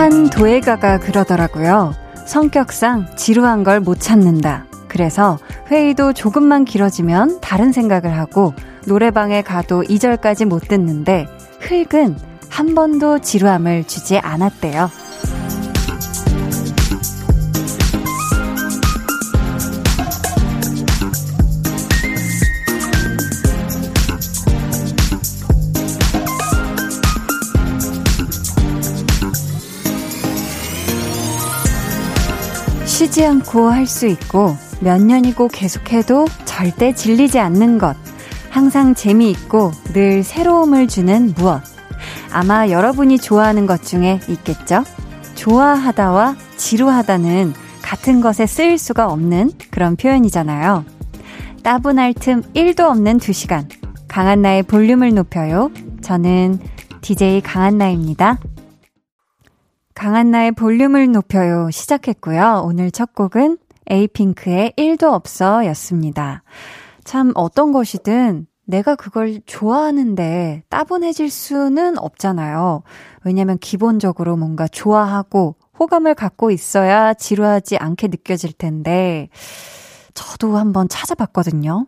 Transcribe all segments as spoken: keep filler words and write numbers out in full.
한 도예가가 그러더라고요. 성격상 지루한 걸 못 참는다. 그래서 회의도 조금만 길어지면 다른 생각을 하고 노래방에 가도 이 절까지 못 듣는데 흙은 한 번도 지루함을 주지 않았대요. 쉬지 않고 할 수 있고 몇 년이고 계속해도 절대 질리지 않는 것, 항상 재미있고 늘 새로움을 주는 무엇, 아마 여러분이 좋아하는 것 중에 있겠죠? 좋아하다와 지루하다는 같은 것에 쓰일 수가 없는 그런 표현이잖아요. 따분할 틈 일도 없는 두 시간, 강한나의 볼륨을 높여요. 저는 디제이 강한나입니다. 강한나의 볼륨을 높여요 시작했고요. 오늘 첫 곡은 에이핑크의 일도 없어 였습니다. 참 어떤 것이든 내가 그걸 좋아하는데 따분해질 수는 없잖아요. 왜냐하면 기본적으로 뭔가 좋아하고 호감을 갖고 있어야 지루하지 않게 느껴질 텐데 저도 한번 찾아봤거든요.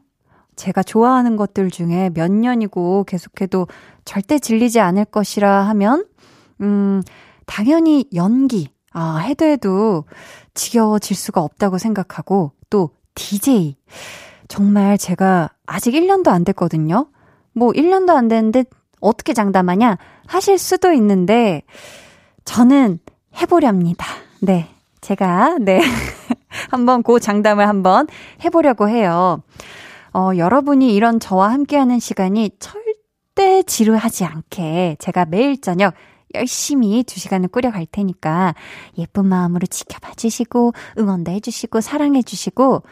제가 좋아하는 것들 중에 몇 년이고 계속해도 절대 질리지 않을 것이라 하면 음... 당연히 연기, 아, 해도 해도 지겨워질 수가 없다고 생각하고 또 디제이, 정말 제가 아직 일 년도 안 됐거든요. 뭐 일 년도 안 됐는데 어떻게 장담하냐 하실 수도 있는데 저는 해보렵니다. 네, 제가 네 한번 그 장담을 한번 해보려고 해요. 어, 여러분이 이런 저와 함께하는 시간이 절대 지루하지 않게 제가 매일 저녁 열심히 두 시간을 꾸려갈 테니까 예쁜 마음으로 지켜봐 주시고 응원도 해주시고 사랑해 주시고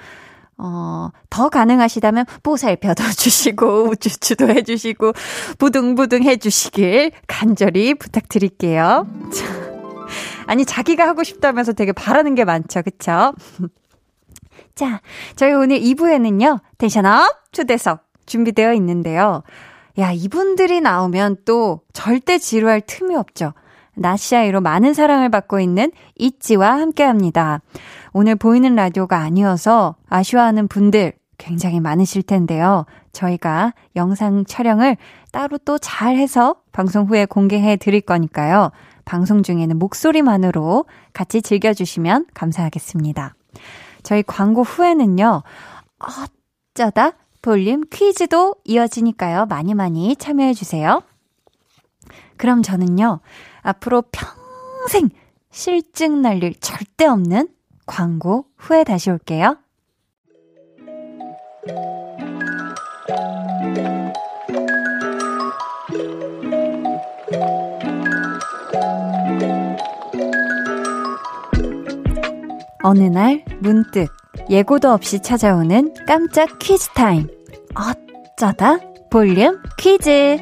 어, 더 가능하시다면 보살펴도 주시고 우쭈쭈도 해주시고 부둥부둥 해주시길 간절히 부탁드릴게요. 아니 자기가 하고 싶다면서 되게 바라는 게 많죠. 그쵸? 자, 저희 오늘 이 부에는요. 텐션업 초대석 준비되어 있는데요. 야, 이분들이 나오면 또 절대 지루할 틈이 없죠. 나시아이로 많은 사랑을 받고 있는 있지와 함께합니다. 오늘 보이는 라디오가 아니어서 아쉬워하는 분들 굉장히 많으실 텐데요. 저희가 영상 촬영을 따로 또 잘해서 방송 후에 공개해 드릴 거니까요. 방송 중에는 목소리만으로 같이 즐겨주시면 감사하겠습니다. 저희 광고 후에는요. 어쩌다? 볼륨 퀴즈도 이어지니까요. 많이 많이 참여해주세요. 그럼 저는요. 앞으로 평생 실증 날 일 절대 없는 광고 후에 다시 올게요. 어느 날 문득 예고도 없이 찾아오는 깜짝 퀴즈 타임. 어쩌다 볼륨 퀴즈.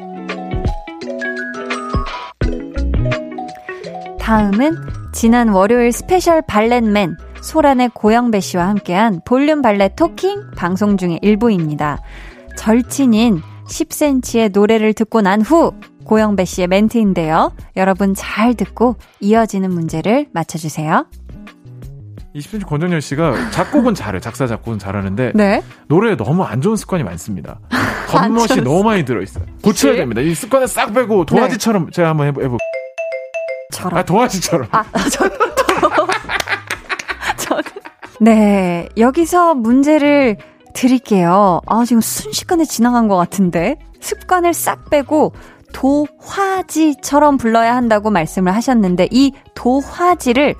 다음은 지난 월요일 스페셜 발렛맨 소란의 고영배 씨와 함께한 볼륨 발렛 토킹 방송 중의 일부입니다. 절친인 십 센티미터의 노래를 듣고 난 후 고영배 씨의 멘트인데요. 여러분 잘 듣고 이어지는 문제를 맞춰주세요. 이십 센티미터 권정열 씨가 작곡은 잘해요. 작사, 작곡은 잘하는데 네? 노래에 너무 안 좋은 습관이 많습니다. 겉멋이 너무 많이 들어있어요. 고쳐야 됩니다. 이 습관을 싹 빼고 도화지처럼 네. 제가 한번 해보, 해보. 처럼. 아, 도화지처럼. 아, 저, 저, 네, 여기서 문제를 드릴게요. 아, 지금 순식간에 지나간 것 같은데. 습관을 싹 빼고 도화지처럼 불러야 한다고 말씀을 하셨는데 이 도화지를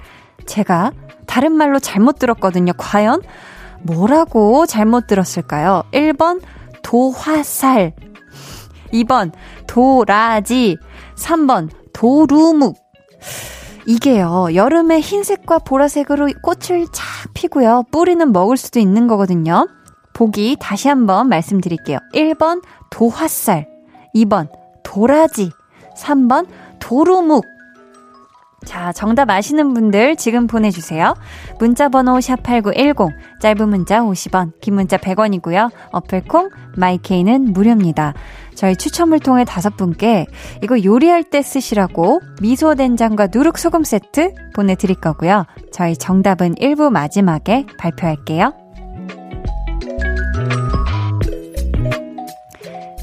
제가 다른 말로 잘못 들었거든요. 과연 뭐라고 잘못 들었을까요? 일 번 도화살, 이 번 도라지, 삼 번 도루묵. 이게요. 여름에 흰색과 보라색으로 꽃을 착 피고요. 뿌리는 먹을 수도 있는 거거든요. 보기 다시 한번 말씀드릴게요. 일 번 도화살, 이 번 도라지, 삼 번 도루묵. 자, 정답 아시는 분들 지금 보내주세요. 문자번호 샵팔구일공, 짧은 문자 오십 원, 긴 문자 백 원이고요. 어플콩, 마이케이는 무료입니다. 저희 추첨을 통해 다섯 분께 이거 요리할 때 쓰시라고 미소된장과 누룩소금 세트 보내드릴 거고요. 저희 정답은 일 부 마지막에 발표할게요.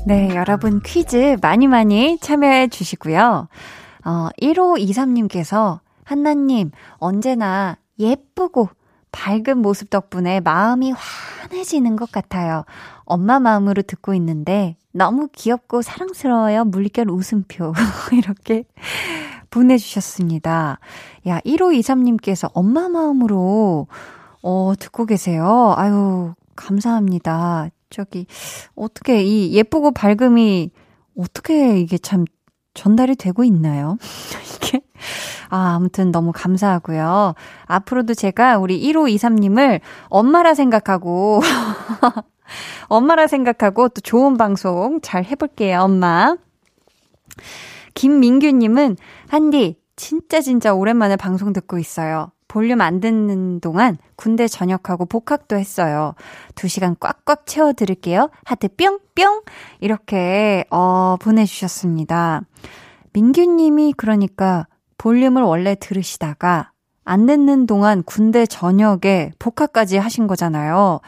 네, 여러분 퀴즈 많이 많이 참여해 주시고요. 어, 일오이삼님께서 한나님 언제나 예쁘고 밝은 모습 덕분에 마음이 환해지는 것 같아요. 엄마 마음으로 듣고 있는데 너무 귀엽고 사랑스러워요. 물결 웃음표 이렇게 보내주셨습니다. 야, 일오이삼님께서 엄마 마음으로 어, 듣고 계세요. 아유, 감사합니다. 저기 어떻게 이 예쁘고 밝음이 어떻게 이게 참 전달이 되고 있나요? 이게 아, 아무튼 너무 감사하고요. 앞으로도 제가 우리 일오이삼님을 엄마라 생각하고 엄마라 생각하고 또 좋은 방송 잘 해볼게요, 엄마. 김민규님은 한디 진짜 진짜 오랜만에 방송 듣고 있어요. 볼륨 안 듣는 동안 군대 전역하고 복학도 했어요. 두 시간 꽉꽉 채워드릴게요. 하트 뿅뿅 이렇게 어, 보내주셨습니다. 민규님이 그러니까 볼륨을 원래 들으시다가 안 듣는 동안 군대 전역에 복학까지 하신 거잖아요.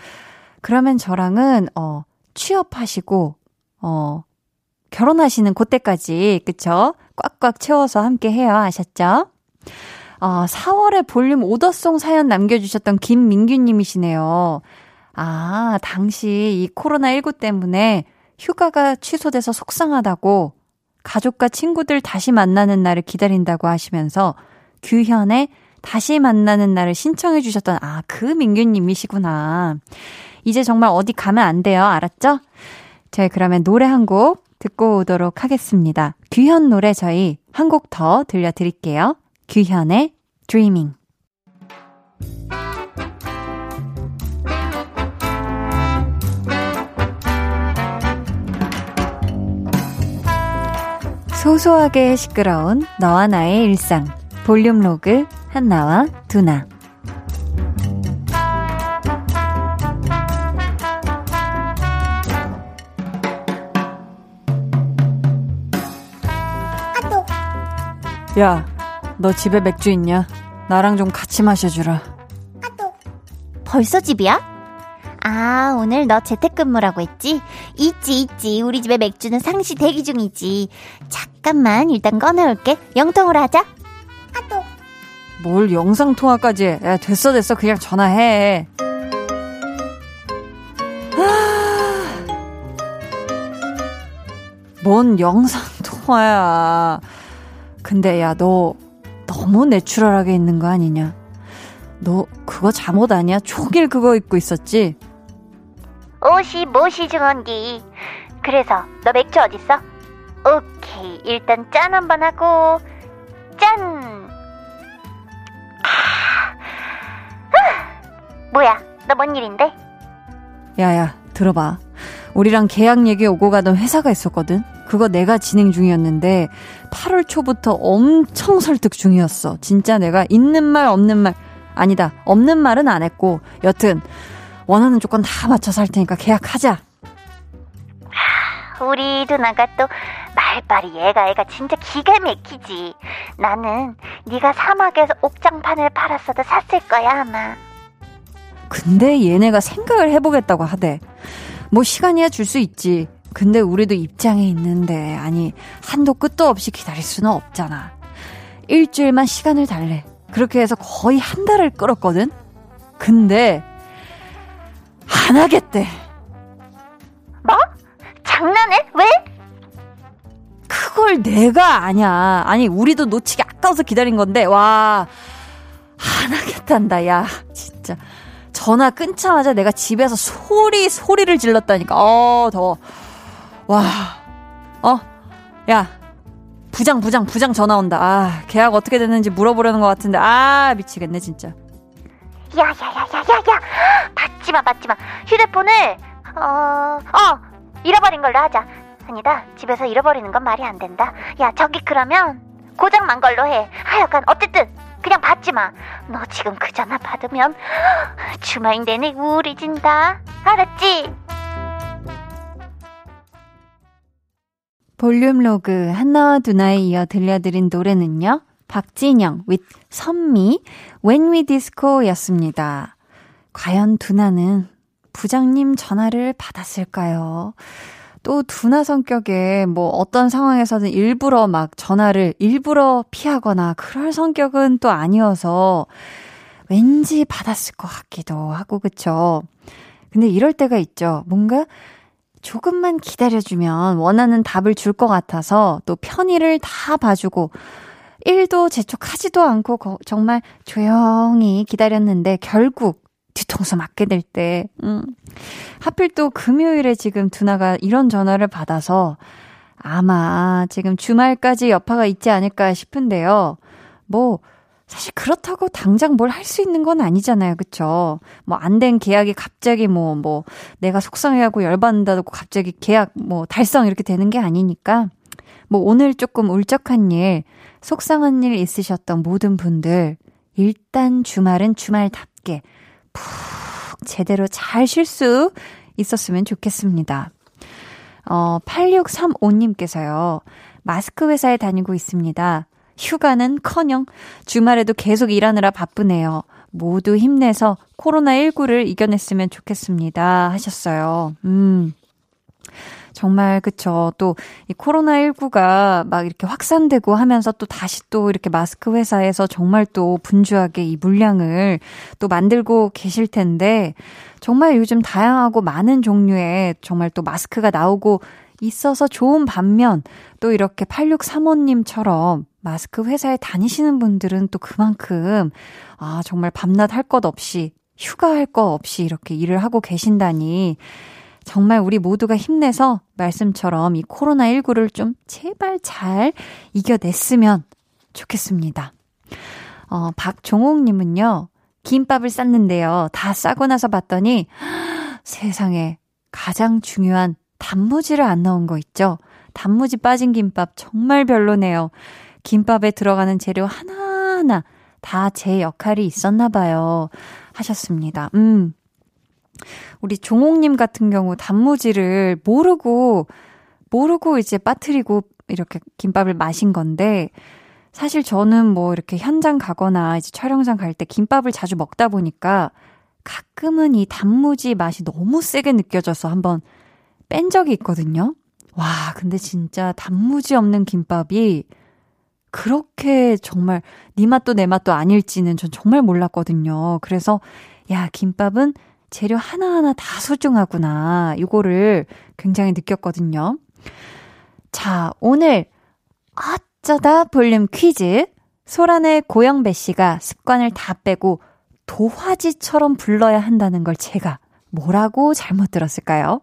그러면 저랑은 어, 취업하시고 어, 결혼하시는 그때까지 그쵸? 꽉꽉 채워서 함께 해요. 아셨죠? 어, 사월에 볼륨 오더송 사연 남겨주셨던 김민규님이시네요. 아, 당시 이 코로나십구 때문에 휴가가 취소돼서 속상하다고 가족과 친구들 다시 만나는 날을 기다린다고 하시면서 규현의 다시 만나는 날을 신청해 주셨던 아, 그 민규님이시구나. 이제 정말 어디 가면 안 돼요. 알았죠? 저희 그러면 노래 한 곡 듣고 오도록 하겠습니다. 규현 노래 저희 한 곡 더 들려드릴게요. 규현의 Dreaming. 소소하게 시끄러운 너와 나의 일상 볼륨 로그 한나와 두나. 야, 너 집에 맥주 있냐? 나랑 좀 같이 마셔주라. 벌써 집이야? 아, 오늘 너 재택근무라고 했지? 있지, 있지. 우리 집에 맥주는 상시 대기 중이지. 잠깐만, 일단 꺼내올게. 영통으로 하자. 뭘 영상통화까지 해. 야, 됐어, 됐어. 그냥 전화해. 뭔 영상통화야. 근데 야, 너 너무 내추럴하게 있는 거 아니냐? 너 그거 잠옷 아니야? 종일 그거 입고 있었지? 옷이 뭐시 중헌디. 그래서 너 맥주 어딨어? 오케이, 일단 짠 한번 하고. 짠! 아, 으, 뭐야, 너 뭔 일인데? 야야, 들어봐. 우리랑 계약 얘기 오고 가던 회사가 있었거든? 그거 내가 진행 중이었는데 팔월 초부터 엄청 설득 중이었어. 진짜 내가 있는 말 없는 말 아니다. 없는 말은 안 했고 여튼 원하는 조건 다 맞춰서 할 테니까 계약하자. 우리 누나가 또 말빨이 얘가 애가 진짜 기가 막히지. 나는 네가 사막에서 옥장판을 팔았어도 샀을 거야 아마. 근데 얘네가 생각을 해보겠다고 하대. 뭐 시간이야 줄 수 있지. 근데 우리도 입장에 있는데 아니 한도 끝도 없이 기다릴 수는 없잖아. 일주일만 시간을 달래. 그렇게 해서 거의 한 달을 끌었거든. 근데 안 하겠대. 뭐? 장난해? 왜? 그걸 내가 아냐. 아니 우리도 놓치기 아까워서 기다린 건데 와, 안 하겠단다. 야, 진짜 전화 끊자마자 내가 집에서 소리 소리를 질렀다니까. 어, 더워. 와, 어, 야, 부장, 부장, 부장 전화 온다. 아, 계약 어떻게 됐는지 물어보려는 것 같은데, 아, 미치겠네, 진짜. 야, 야, 야, 야, 야, 야, 받지 마, 받지 마. 휴대폰을, 어, 어, 잃어버린 걸로 하자. 아니다, 집에서 잃어버리는 건 말이 안 된다. 야, 저기 그러면 고장난 걸로 해. 하여간, 어쨌든, 그냥 받지 마. 너 지금 그 전화 받으면 주말 내내 우울해진다. 알았지? 볼륨 로그 한나와 두나에 이어 들려드린 노래는요. 박진영 with 선미 When We Disco였습니다. 과연 두나는 부장님 전화를 받았을까요? 또 두나 성격에 뭐 어떤 상황에서는 일부러 막 전화를 일부러 피하거나 그럴 성격은 또 아니어서 왠지 받았을 것 같기도 하고 그쵸? 근데 이럴 때가 있죠. 뭔가 조금만 기다려주면 원하는 답을 줄 것 같아서 또 편의를 다 봐주고 일도 재촉하지도 않고 거, 정말 조용히 기다렸는데 결국 뒤통수 맞게 될 때 음. 하필 또 금요일에 지금 두나가 이런 전화를 받아서 아마 지금 주말까지 여파가 있지 않을까 싶은데요. 뭐 사실 그렇다고 당장 뭘 할 수 있는 건 아니잖아요. 그쵸? 뭐 안 된 계약이 갑자기 뭐, 뭐 내가 속상해하고 열받는다고 갑자기 계약 뭐 달성 이렇게 되는 게 아니니까 뭐 오늘 조금 울적한 일, 속상한 일 있으셨던 모든 분들 일단 주말은 주말답게 푹 제대로 잘 쉴 수 있었으면 좋겠습니다. 어, 팔육삼오님께서요. 마스크 회사에 다니고 있습니다. 휴가는커녕 주말에도 계속 일하느라 바쁘네요. 모두 힘내서 코로나십구를 이겨냈으면 좋겠습니다. 하셨어요. 음. 정말 그쵸. 또 이 코로나십구가 막 이렇게 확산되고 하면서 또 다시 또 이렇게 마스크 회사에서 정말 또 분주하게 이 물량을 또 만들고 계실 텐데 정말 요즘 다양하고 많은 종류의 정말 또 마스크가 나오고 있어서 좋은 반면 또 이렇게 팔육삼오님처럼 마스크 회사에 다니시는 분들은 또 그만큼 아 정말 밤낮 할 것 없이 휴가할 것 없이 이렇게 일을 하고 계신다니 정말 우리 모두가 힘내서 말씀처럼 이 코로나십구를 좀 제발 잘 이겨냈으면 좋겠습니다. 어, 박종옥님은요. 김밥을 쌌는데요. 다 싸고 나서 봤더니 세상에 가장 중요한 단무지를 안 넣은 거 있죠. 단무지 빠진 김밥 정말 별로네요. 김밥에 들어가는 재료 하나하나 다 제 역할이 있었나 봐요. 하셨습니다. 음. 우리 종옥님 같은 경우 단무지를 모르고 모르고 이제 빠뜨리고 이렇게 김밥을 마신 건데 사실 저는 뭐 이렇게 현장 가거나 이제 촬영장 갈 때 김밥을 자주 먹다 보니까 가끔은 이 단무지 맛이 너무 세게 느껴져서 한번 뺀 적이 있거든요. 와, 근데 진짜 단무지 없는 김밥이 그렇게 정말 네 맛도 내 맛도 아닐지는 전 정말 몰랐거든요. 그래서 야, 김밥은 재료 하나하나 다 소중하구나. 이거를 굉장히 느꼈거든요. 자, 오늘 어쩌다 볼륨 퀴즈. 소란의 고영배 씨가 습관을 다 빼고 도화지처럼 불러야 한다는 걸 제가 뭐라고 잘못 들었을까요?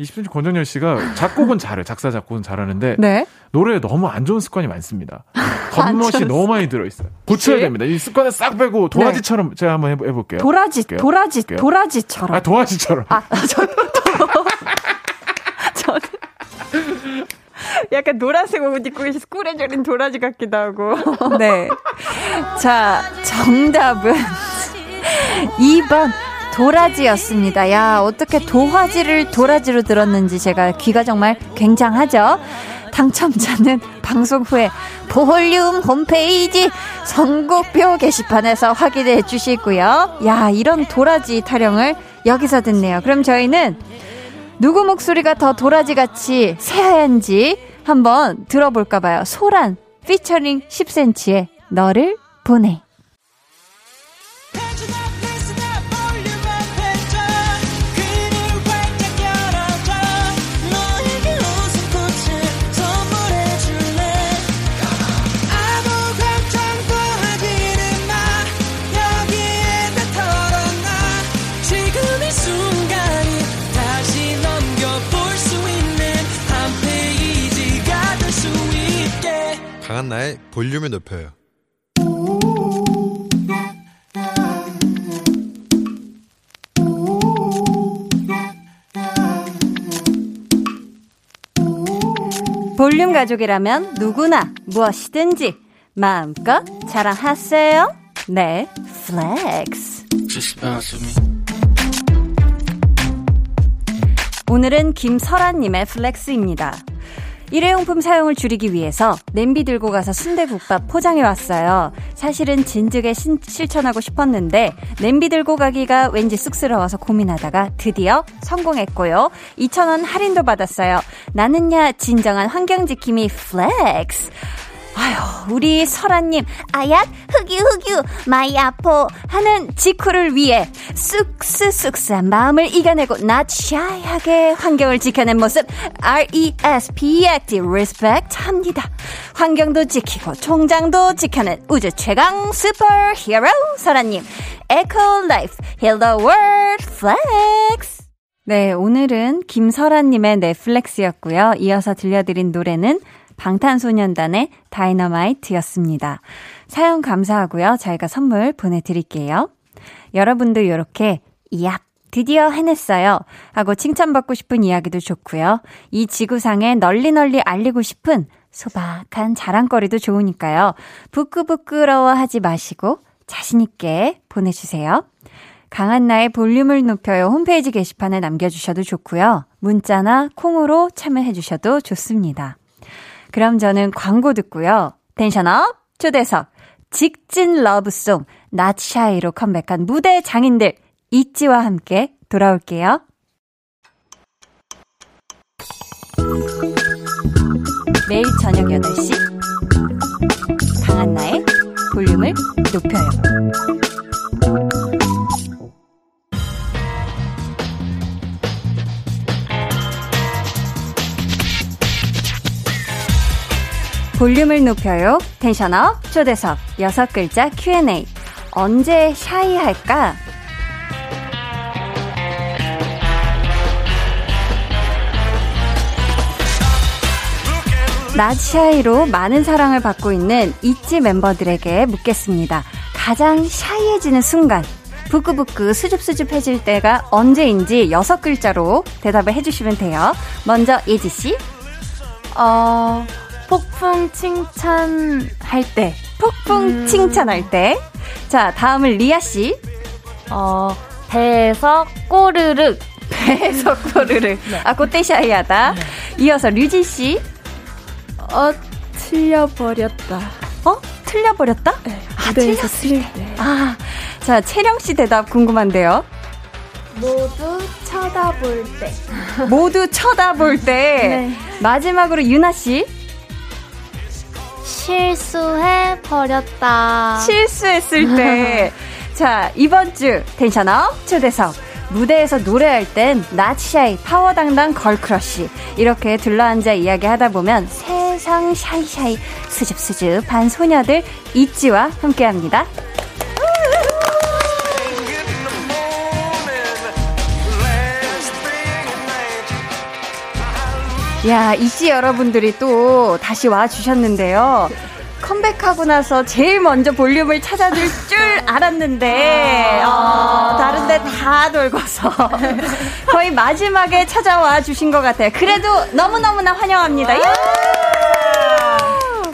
이십 세기 권정열 씨가 작곡은 잘해. 작사, 작곡은 잘하는데 네? 노래에 너무 안 좋은 습관이 많습니다. 겉멋이 너무 많이 들어있어요. 고쳐야 그치? 됩니다. 이 습관을 싹 빼고 도화지처럼 네. 제가 한번 해보, 해볼게요. 도라지, 볼게요. 도라지, 볼게요. 도라지처럼. 아, 도화지처럼. 아, 저, 저, 저는 약간 노란색 옷 입고 계셔서 꿀에 절인 도라지 같기도 하고. 네. 자, 정답은 이 번. 도라지였습니다. 야, 어떻게 도화지를 도라지로 들었는지 제가 귀가 정말 굉장하죠. 당첨자는 방송 후에 볼륨 홈페이지 선곡표 게시판에서 확인해 주시고요. 야, 이런 도라지 타령을 여기서 듣네요. 그럼 저희는 누구 목소리가 더 도라지같이 새하얀지 한번 들어볼까 봐요. 소란 피처링 십 센티미터의 너를 보내. 강한나의 볼륨을 높여요. 볼륨 가족이라면 누구나 무엇이든지 마음껏 자랑하세요. 네, 플렉스. 오늘은 김설아님의 플렉스입니다. 일회용품 사용을 줄이기 위해서 냄비 들고 가서 순대국밥 포장해왔어요. 사실은 진즉에 신, 실천하고 싶었는데 냄비 들고 가기가 왠지 쑥스러워서 고민하다가 드디어 성공했고요. 이천 원 할인도 받았어요. 나는야 진정한 환경지킴이 플렉스. 아휴, 우리 설아님, 아얏, 흑유흑유, 마이 아포 하는 직후를 위해 쑥스쑥스한 마음을 이겨내고 not shy하게 환경을 지켜낸 모습 알 이 에스 피 이 엑스 티 respect 합니다. 환경도 지키고 총장도 지켜낸 우주 최강 슈퍼 히어로 설아님, 에코 라이프, 힐더 월드 플렉스. 네, 오늘은 김설아님의 넷플렉스였고요. 이어서 들려드린 노래는 방탄소년단의 다이너마이트였습니다. 사연 감사하고요. 저희가 선물 보내드릴게요. 여러분도 이렇게 이야 드디어 해냈어요 하고 칭찬받고 싶은 이야기도 좋고요. 이 지구상에 널리 널리 알리고 싶은 소박한 자랑거리도 좋으니까요. 부끄부끄러워하지 마시고 자신 있게 보내주세요. 강한나의 볼륨을 높여요 홈페이지 게시판에 남겨주셔도 좋고요. 문자나 콩으로 참여해주셔도 좋습니다. 그럼 저는 광고 듣고요. 텐션업 초대석 직진 러브송 낫샤이로 컴백한 무대 장인들 있지와 함께 돌아올게요. 매일 저녁 여덟 시 강한나의 볼륨을 높여요. 볼륨을 높여요. 텐션업 초대석 여섯 글자 큐 앤 에이. 언제 샤이할까? 낮 샤이로 많은 사랑을 받고 있는 있지 멤버들에게 묻겠습니다. 가장 샤이해지는 순간, 부끄부끄 수줍수줍해질 때가 언제인지 여섯 글자로 대답을 해주시면 돼요. 먼저 예지 씨. 어... 폭풍 칭찬할 때. 폭풍 음... 칭찬할 때. 자, 다음은 리아씨. 어, 배에서 꼬르륵. 배에서 꼬르륵. 네. 아, 그때 샤이하다. 네. 이어서 류진씨. 어, 틀려버렸다. 어? 틀려버렸다? 네. 아, 틀렸을 때. 네. 아, 자, 채령씨 대답 궁금한데요. 모두 쳐다볼 때. 모두 쳐다볼 때. 네. 마지막으로 유나씨. 실수해버렸다. 실수했을 때. 자, 이번 주 텐션업 초대석. 무대에서 노래할 땐 낫샤이, 파워당당, 걸크러쉬. 이렇게 둘러앉아 이야기하다 보면 세상 샤이샤이, 수줍수줍한 소녀들 있지와 함께합니다. 야, 있지 여러분들이 또 다시 와주셨는데요. 컴백하고 나서 제일 먼저 볼륨을 찾아줄 줄 알았는데 어, 다른 데 다 돌고서 거의 마지막에 찾아와 주신 것 같아요. 그래도 너무너무나 환영합니다.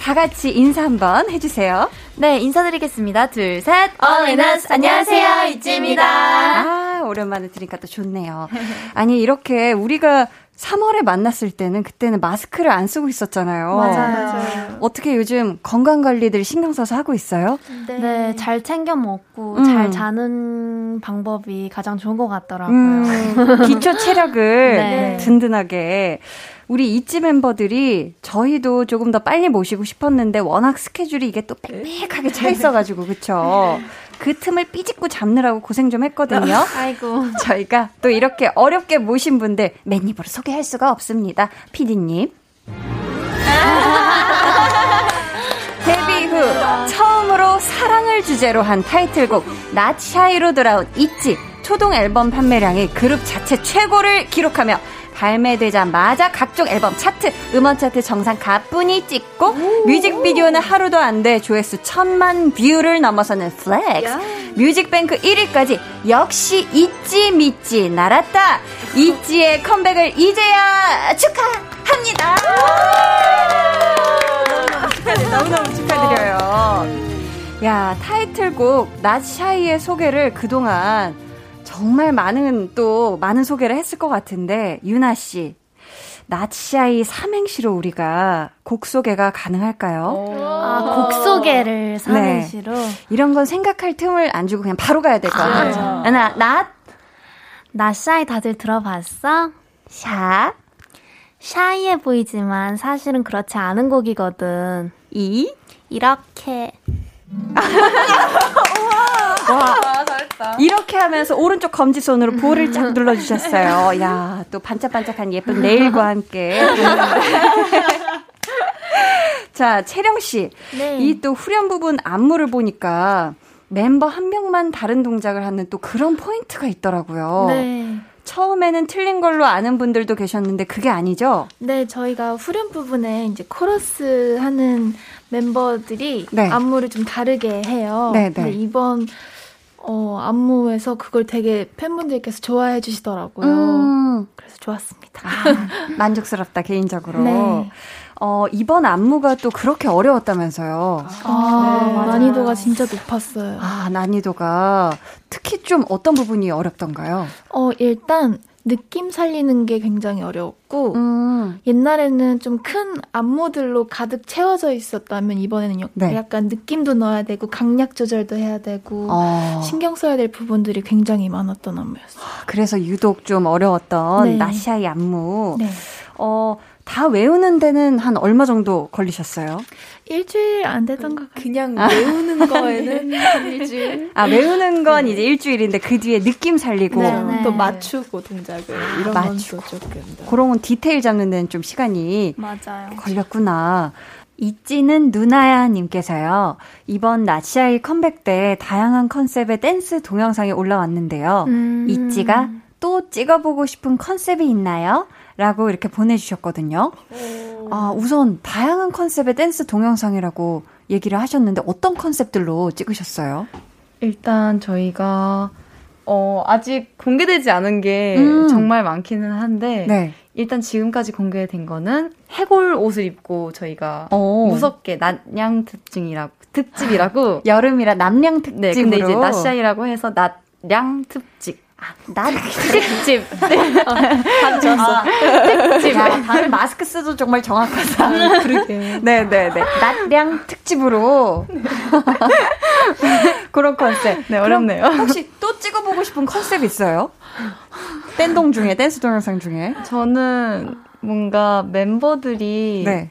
다 같이 인사 한번 해주세요. 네, 인사드리겠습니다. 둘, 셋. 어린아스, 안녕하세요. 있지입니다. 아, 오랜만에 들으니까 또 좋네요. 아니, 이렇게 우리가 삼월에 만났을 때는 그때는 마스크를 안 쓰고 있었잖아요. 맞아요. 맞아요. 어떻게 요즘 건강관리들 신경 써서 하고 있어요? 네, 네, 잘 챙겨 먹고 음. 잘 자는 방법이 가장 좋은 것 같더라고요. 음, 기초 체력을 네. 든든하게. 우리 있지 멤버들이 저희도 조금 더 빨리 모시고 싶었는데 워낙 스케줄이 이게 또 빽빽하게 차 있어가지고 그쵸? 그 틈을 삐집고 잡느라고 고생 좀 했거든요. 아이고. 저희가 또 이렇게 어렵게 모신 분들 맨 입으로 소개할 수가 없습니다. 피디님. 데뷔 후 처음으로 사랑을 주제로 한 타이틀곡 Not Shy로 돌아온 있지. 초동 앨범 판매량이 그룹 자체 최고를 기록하며 발매되자마자 각종 앨범 차트, 음원 차트 정상 가뿐히 찍고 오, 뮤직비디오는 하루도 안 돼 조회수 천만 뷰를 넘어서는 플렉스. 야. 뮤직뱅크 일 위까지 역시 있지 믿지 날았다. 있지의 컴백을 이제야 축하합니다. 너무너무 축하드려요. 야, 타이틀곡 Not Shy의 소개를 그동안 정말 많은 또 많은 소개를 했을 것 같은데 유나 씨 나치아이 삼행시로 우리가 곡 소개가 가능할까요? 아, 곡 소개를 삼행시로? 네. 이런 건 생각할 틈을 안 주고 그냥 바로 가야 될 것 같아요. 아, 나, 나, 나치아이 다들 들어봤어? 샤. 샤이해 보이지만 사실은 그렇지 않은 곡이거든. 이. 이렇게. 와, 와, 잘했다. 이렇게 하면서 오른쪽 검지손으로 볼을 쫙 눌러주셨어요. 야, 또 반짝반짝한 예쁜 네일과 함께. 자, 채령씨. 네. 이 또 후렴 부분 안무를 보니까 멤버 한 명만 다른 동작을 하는 또 그런 포인트가 있더라고요. 네. 처음에는 틀린 걸로 아는 분들도 계셨는데 그게 아니죠? 네, 저희가 후렴 부분에 이제 코러스 하는 멤버들이 네. 안무를 좀 다르게 해요. 네, 네. 근데 이번 어, 안무에서 그걸 되게 팬분들께서 좋아해 주시더라고요. 음. 그래서 좋았습니다. 아, 만족스럽다, 개인적으로. 네. 어, 이번 안무가 또 그렇게 어려웠다면서요? 아, 아, 네. 난이도가 진짜 높았어요. 아, 난이도가. 특히 좀 어떤 부분이 어렵던가요? 어, 일단 느낌 살리는 게 굉장히 어려웠고 음. 옛날에는 좀 큰 안무들로 가득 채워져 있었다면 이번에는 네. 약간 느낌도 넣어야 되고 강약 조절도 해야 되고 어. 신경 써야 될 부분들이 굉장히 많았던 안무였어요. 그래서 유독 좀 어려웠던 네. 나시아이 안무. 네. 어, 다 외우는 데는 한 얼마 정도 걸리셨어요? 일주일 안 되던 것 같아요. 그냥 아. 외우는 거에는 한 일주일. 아, 외우는 건 네. 이제 일주일인데 그 뒤에 느낌 살리고. 네네. 또 맞추고 동작을. 아, 이런 맞추고. 건 또 조금 더. 그런 건 디테일 잡는 데는 좀 시간이 맞아요. 걸렸구나. 있지는 누나야님께서요. 이번 나치아이 컴백 때 다양한 컨셉의 댄스 동영상이 올라왔는데요. 음. 있지가 또 찍어보고 싶은 컨셉이 있나요? 라고 이렇게 보내주셨거든요. 오. 아, 우선 다양한 컨셉의 댄스 동영상이라고 얘기를 하셨는데 어떤 컨셉들로 찍으셨어요? 일단 저희가 어, 아직 공개되지 않은 게 음. 정말 많기는 한데 네. 일단 지금까지 공개된 거는 해골 옷을 입고 저희가 오. 무섭게 낫냥 특징이라고, 특집이라고 여름이라 낫냥 특집으로 네, 근데 이제 낫샤이라고 해서 낫냥 특집 난 특집. 다 좋았어. 특집. 다들 마스크 쓰도 정말 정확하다. 그러게. 네네네. 낫량 특집으로. 그런 컨셉. 네, 어렵네요. 혹시 또 찍어보고 싶은 컨셉 있어요? 댄동 중에, 댄스 동영상 중에? 저는 뭔가 멤버들이. 네.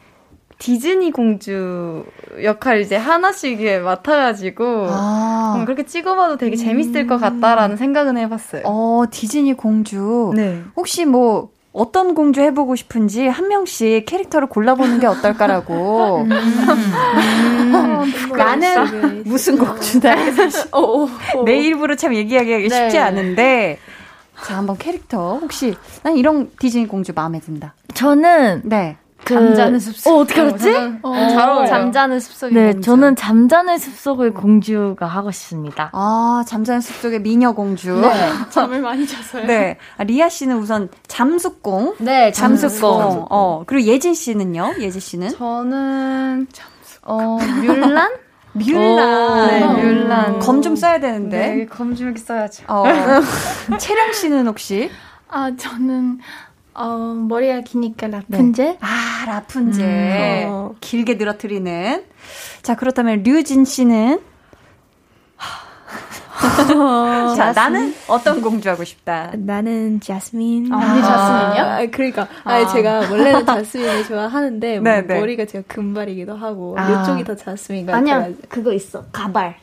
디즈니 공주 역할 이제 하나씩 맡아가지고 아. 음, 그렇게 찍어봐도 되게 재밌을 음. 것 같다라는 생각은 해봤어요. 어, 디즈니 공주. 네. 혹시 뭐 어떤 공주 해보고 싶은지 한 명씩 캐릭터를 골라보는 게 어떨까라고. 음. 음. 나는 무슨 공주다. 내 입으로 참 얘기하기 네. 쉽지 않은데. 자, 한번 캐릭터. 혹시 난 이런 디즈니 공주 마음에 든다. 저는 네. 그, 잠자는 숲속. 어, 어떻게 알았지? 잘 어울려요. 잠자는 숲속의 네, 공주. 저는 잠자는 숲속의 공주가 하고 싶습니다. 아, 잠자는 숲속의 미녀 공주. 네. 잠을 많이 자서요. 네. 아, 리아 씨는 우선 잠수공. 네, 잠수공. 잠수공. 어, 그리고 예진 씨는요? 예진 씨는? 저는, 잠수공. 어, 뮬란? 뮬란. 네, 뮬란. 검 좀 써야 되는데. 네, 검 좀 이렇게 써야죠. 어. 채령 씨는 혹시? 아, 저는, 어, 머리가 기니까 라푼젤? 네. 아, 라푼젤. 음, 어. 길게 늘어뜨리는. 자, 그렇다면 류진 씨는? 어, 자, 나는 어떤 공주 하고 싶다? 나는 자스민. 아, 언니 자스민이요? 아, 그러니까. 아, 아니, 제가 원래는 자스민을 좋아하는데, 뭐, 머리가 제가 금발이기도 하고, 아. 이쪽이 더 자스민 같아요. 아니야, 그래가지고. 그거 있어. 가발.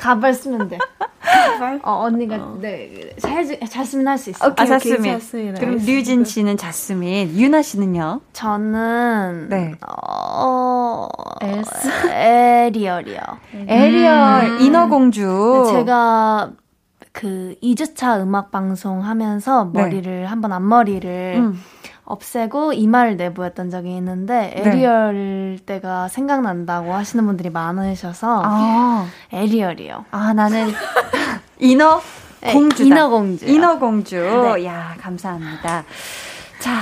가발 쓰면 돼. 가발? 어, 언니가, 어. 네, 잘, 자스민 할 수 있어. 오케이, 아, 자스민. 자스민. 그럼 류진 씨는 자스민, 유나 씨는요? 저는, 네. 어, 에스? 에리얼이요. 음. 에리얼, 인어공주. 네, 제가, 그, 이 주차 음악방송 하면서 머리를, 네. 한번 앞머리를, 음. 없애고 이마를 내보였던 적이 있는데 에리얼 네. 때가 생각난다고 하시는 분들이 많으셔서 아. 에리얼이요. 아, 나는 인어 공주다. 인어 공주. 인어 공주. 네. 야, 감사합니다. 자,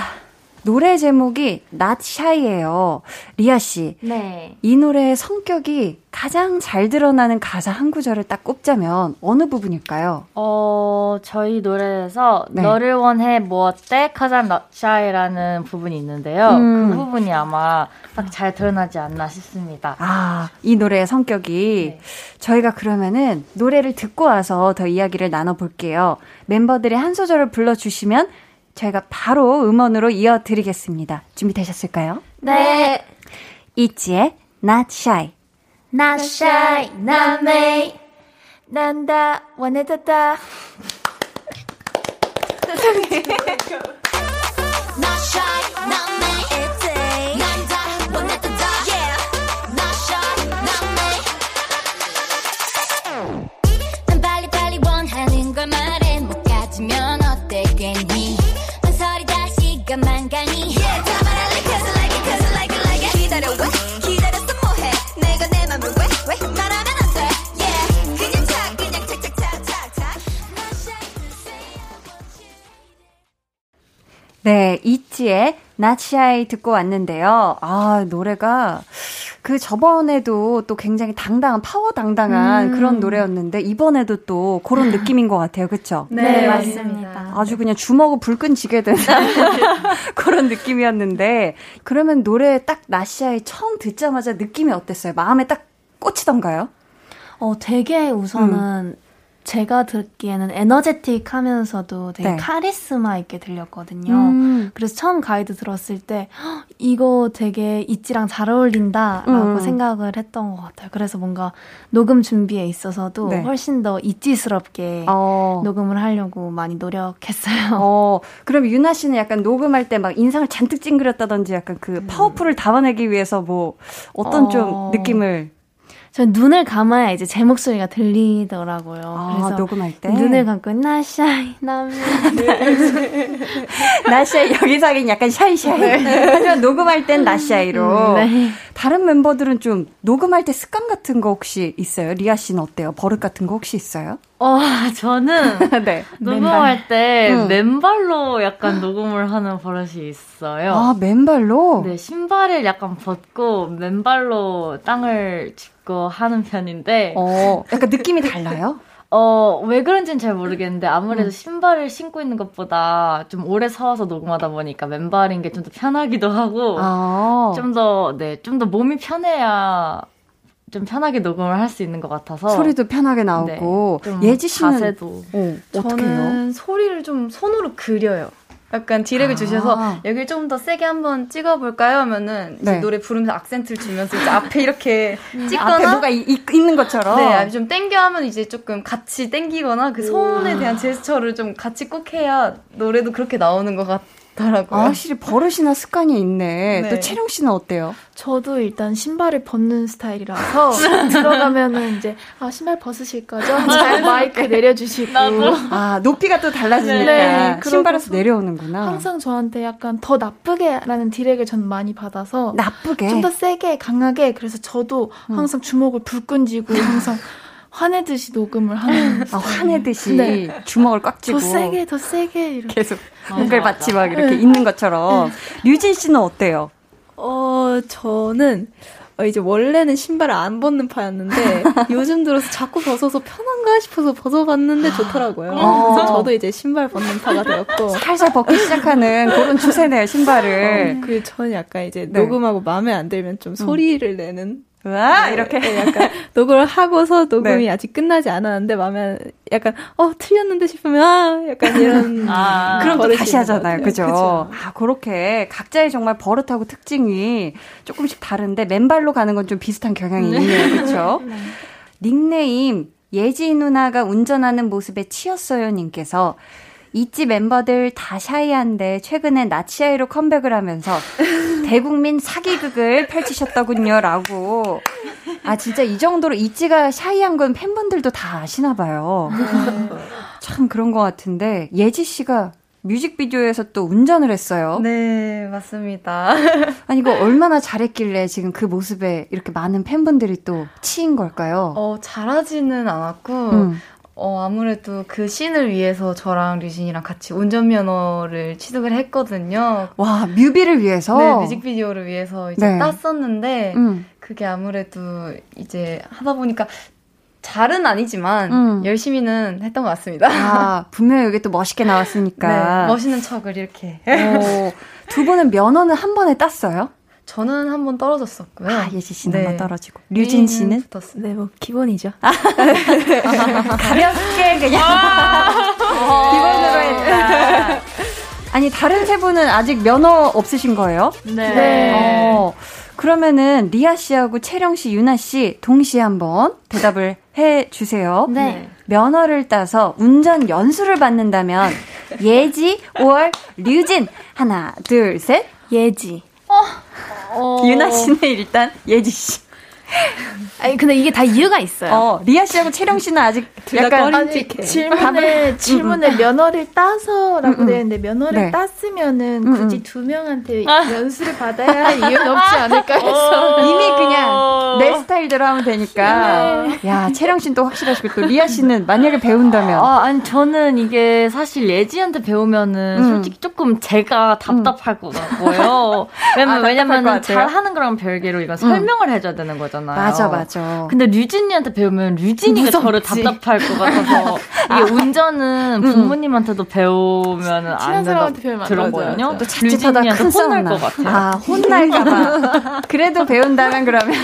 노래 제목이 낫샤이예요. 리아 씨, 네. 이 노래의 성격이 가장 잘 드러나는 가사 한 구절을 딱 꼽자면 어느 부분일까요? 어, 저희 노래에서 네. 너를 원해 무엇대 가장 낫샤이라는 부분이 있는데요. 음. 그 부분이 아마 딱 잘 드러나지 않나 싶습니다. 아, 이 노래의 성격이. 네. 저희가 그러면은 노래를 듣고 와서 더 이야기를 나눠볼게요. 멤버들이 한 소절을 불러주시면 저희가 바로 음원으로 이어드리겠습니다. 준비되셨을까요? 네. 있지의 Not Shy. Not Shy, Not Me. 난 다 원해졌다. 세상에. Not Shy, Not Me. 난 다 원해졌다. Yeah. Not Shy, Not Me. 난 빨리빨리 원하는 걸 말해. 못 가지면 어때 괜히. 만 가니 yeah, 다 말할래 cause I like it cause I like it like it 기다려 왜 기다렸어 뭐해 내가 내 맘을 왜 왜 말하면 안 돼 yeah 그냥 착 그냥 착착착착착 네 있지의 Not Shy 듣고 왔는데요. 아 노래가 그 저번에도 또 굉장히 당당한 파워 당당한 음. 그런 노래였는데 이번에도 또 그런 느낌인 것 같아요. 그렇죠? 네, 네 맞습니다. 아주 그냥 주먹을 불끈 쥐게 되는 그런 느낌이었는데 그러면 노래 딱 나시아의 처음 듣자마자 느낌이 어땠어요? 마음에 딱 꽂히던가요? 어, 되게 우선은 음. 제가 듣기에는 에너제틱하면서도 되게 네. 카리스마 있게 들렸거든요. 음. 그래서 처음 가이드 들었을 때 허, 이거 되게 있지랑 잘 어울린다라고 음. 생각을 했던 것 같아요. 그래서 뭔가 녹음 준비에 있어서도 네. 훨씬 더 있지스럽게 어. 녹음을 하려고 많이 노력했어요. 어. 그럼 유나 씨는 약간 녹음할 때 막 인상을 잔뜩 찡그렸다든지 약간 그 음. 파워풀을 담아내기 위해서 뭐 어떤 어. 좀 느낌을 전 눈을 감아야 이제 제 목소리가 들리더라고요. 아, 그래서 녹음할 때? 눈을 감고, 나 샤이, 나 나 샤이, 여기서 하긴 약간 샤이 샤이. 네. 하지만 녹음할 땐 나 샤이로. 음, 네. 다른 멤버들은 좀 녹음할 때 습관 같은 거 혹시 있어요? 리아 씨는 어때요? 버릇 같은 거 혹시 있어요? 어, 저는 네. 녹음할 때 응. 맨발로 약간 녹음을 하는 버릇이 있어요. 아, 맨발로? 네, 신발을 약간 벗고 맨발로 땅을 짚고 하는 편인데 어, 약간 느낌이 달라요? 어, 왜 그런지는 잘 모르겠는데 아무래도 음. 신발을 신고 있는 것보다 좀 오래 서서 녹음하다 보니까 맨발인 게 좀 더 편하기도 하고 아. 좀 더, 네, 좀 더 몸이 편해야 좀 편하게 녹음을 할 수 있는 것 같아서 소리도 편하게 나오고 네, 예지 씨는 자세도 어, 어떻게 해요? 저는 소리를 좀 손으로 그려요. 약간 디렉을 아. 주셔서 여기 좀 더 세게 한번 찍어볼까요? 하면은 네. 노래 부르면서 악센트를 주면서 이제 앞에 이렇게 찍거나 앞에 뭐가 이, 이, 있는 것처럼 네, 좀 땡겨 하면 이제 조금 같이 땡기거나 그 손에 오. 대한 제스처를 좀 같이 꼭 해야 노래도 그렇게 나오는 것 같아요. 더라고요. 아, 확실히 버릇이나 습관이 있네. 네. 또 채령 씨는 어때요? 저도 일단 신발을 벗는 스타일이라서 들어가면은 이제 아 신발 벗으실 거죠? 잘 마이크 내려주시고 나도. 아 높이가 또 달라지니까 네, 신발에서 내려오는구나. 항상 저한테 약간 더 나쁘게라는 디렉을 전 많이 받아서 나쁘게 좀 더 세게 강하게 그래서 저도 항상 음. 주먹을 불끈 쥐고 항상. 화내듯이 녹음을 하는 아, 화내듯이 네. 주먹을 꽉 쥐고 더 세게 더 세게 이렇게 계속 엉글받치 막 이렇게 네. 있는 것처럼 네. 류진 씨는 어때요? 어 저는 이제 원래는 신발을 안 벗는 파였는데 요즘 들어서 자꾸 벗어서 편한가 싶어서 벗어봤는데 좋더라고요. 어. 그래서 저도 이제 신발 벗는 파가 되었고 살살 벗기 시작하는 그런 추세네요 신발을. 어, 그 저는 약간 이제 네. 녹음하고 마음에 안 들면 좀 음. 소리를 내는. 와 네, 이렇게 네, 약간 녹음을 하고서 녹음이 네. 아직 끝나지 않았는데 마음에 약간 어 틀렸는데 싶으면 아 약간 이런 아, 그럼 또 다시 하잖아요, 그죠? 그쵸? 아 그렇게 각자의 정말 버릇하고 특징이 조금씩 다른데 맨발로 가는 건 좀 비슷한 경향이 네. 있네요, 그렇죠? 네. 닉네임 예지 누나가 운전하는 모습에 치였어요 님께서. 있지 멤버들 다 샤이한데 최근에 낫샤이로 컴백을 하면서 대국민 사기극을 펼치셨더군요 라고. 아 진짜 이 정도로 있지가 샤이한 건 팬분들도 다 아시나 봐요. 참 그런 것 같은데 예지 씨가 뮤직비디오에서 또 운전을 했어요. 네 맞습니다. 아니 이거 얼마나 잘했길래 지금 그 모습에 이렇게 많은 팬분들이 또 치인 걸까요? 어 잘하지는 않았고 음. 어, 아무래도 그 씬을 위해서 저랑 류진이랑 같이 운전면허를 취득을 했거든요. 와, 뮤비를 위해서? 네, 뮤직비디오를 위해서 이제 네. 땄었는데 음. 그게 아무래도 이제 하다 보니까 잘은 아니지만 음. 열심히는 했던 것 같습니다. 아, 분명히 이게 또 멋있게 나왔으니까. 네, 멋있는 척을 이렇게. 오, 두 분은 면허는 한 번에 땄어요? 저는 한 번 떨어졌었고요. 아, 예지 씨는 네. 한 번 떨어지고. 류진 씨는? 붙었어요. 네, 뭐, 기본이죠. 아, 가볍게 그냥. 기본으로 했다. 아니, 다른 세 분은 아직 면허 없으신 거예요? 네. 네. 어, 그러면은, 리아 씨하고 채령 씨, 유나 씨, 동시에 한 번 대답을 해 주세요. 네. 면허를 따서 운전 연수를 받는다면, 예지, 오월, 류진. 하나, 둘, 셋. 예지. 어. 유나 씨는 일단 예지 씨. 아니 근데 이게 다 이유가 있어요. 어, 리아 씨하고 채령 씨는 아직 약간 아니, 질문에 질문에 음, 음. 면허를 따서라고 되어 있는데 면허를 네. 땄으면은 음, 굳이 두 명한테 아. 연수를 받아야 할 이유는 없지 않을까 해서 이미 그냥 내 스타일대로 하면 되니까. 네. 야, 채령 씨는 또 확실하시고 또 리아 씨는 만약에 배운다면. 아, 아니 저는 이게 사실 예지한테 배우면은 음. 솔직히 조금 제가 답답할 음. 것 같고요. 왜냐면 아, 왜냐면은 잘하는 거랑 별개로 이거 음. 설명을 해줘야 되는 거잖아요. 맞아, 맞아. 근데 류진이한테 배우면 류진이가 무섭지. 저를 답답할 것 같아서 아, 이게 운전은 부모님한테도 배우면 안 된다고 들었거든요. 또 자칫하다 혼날 것 같아요. 아, 혼날까 봐. 그래도 배운다면 그러면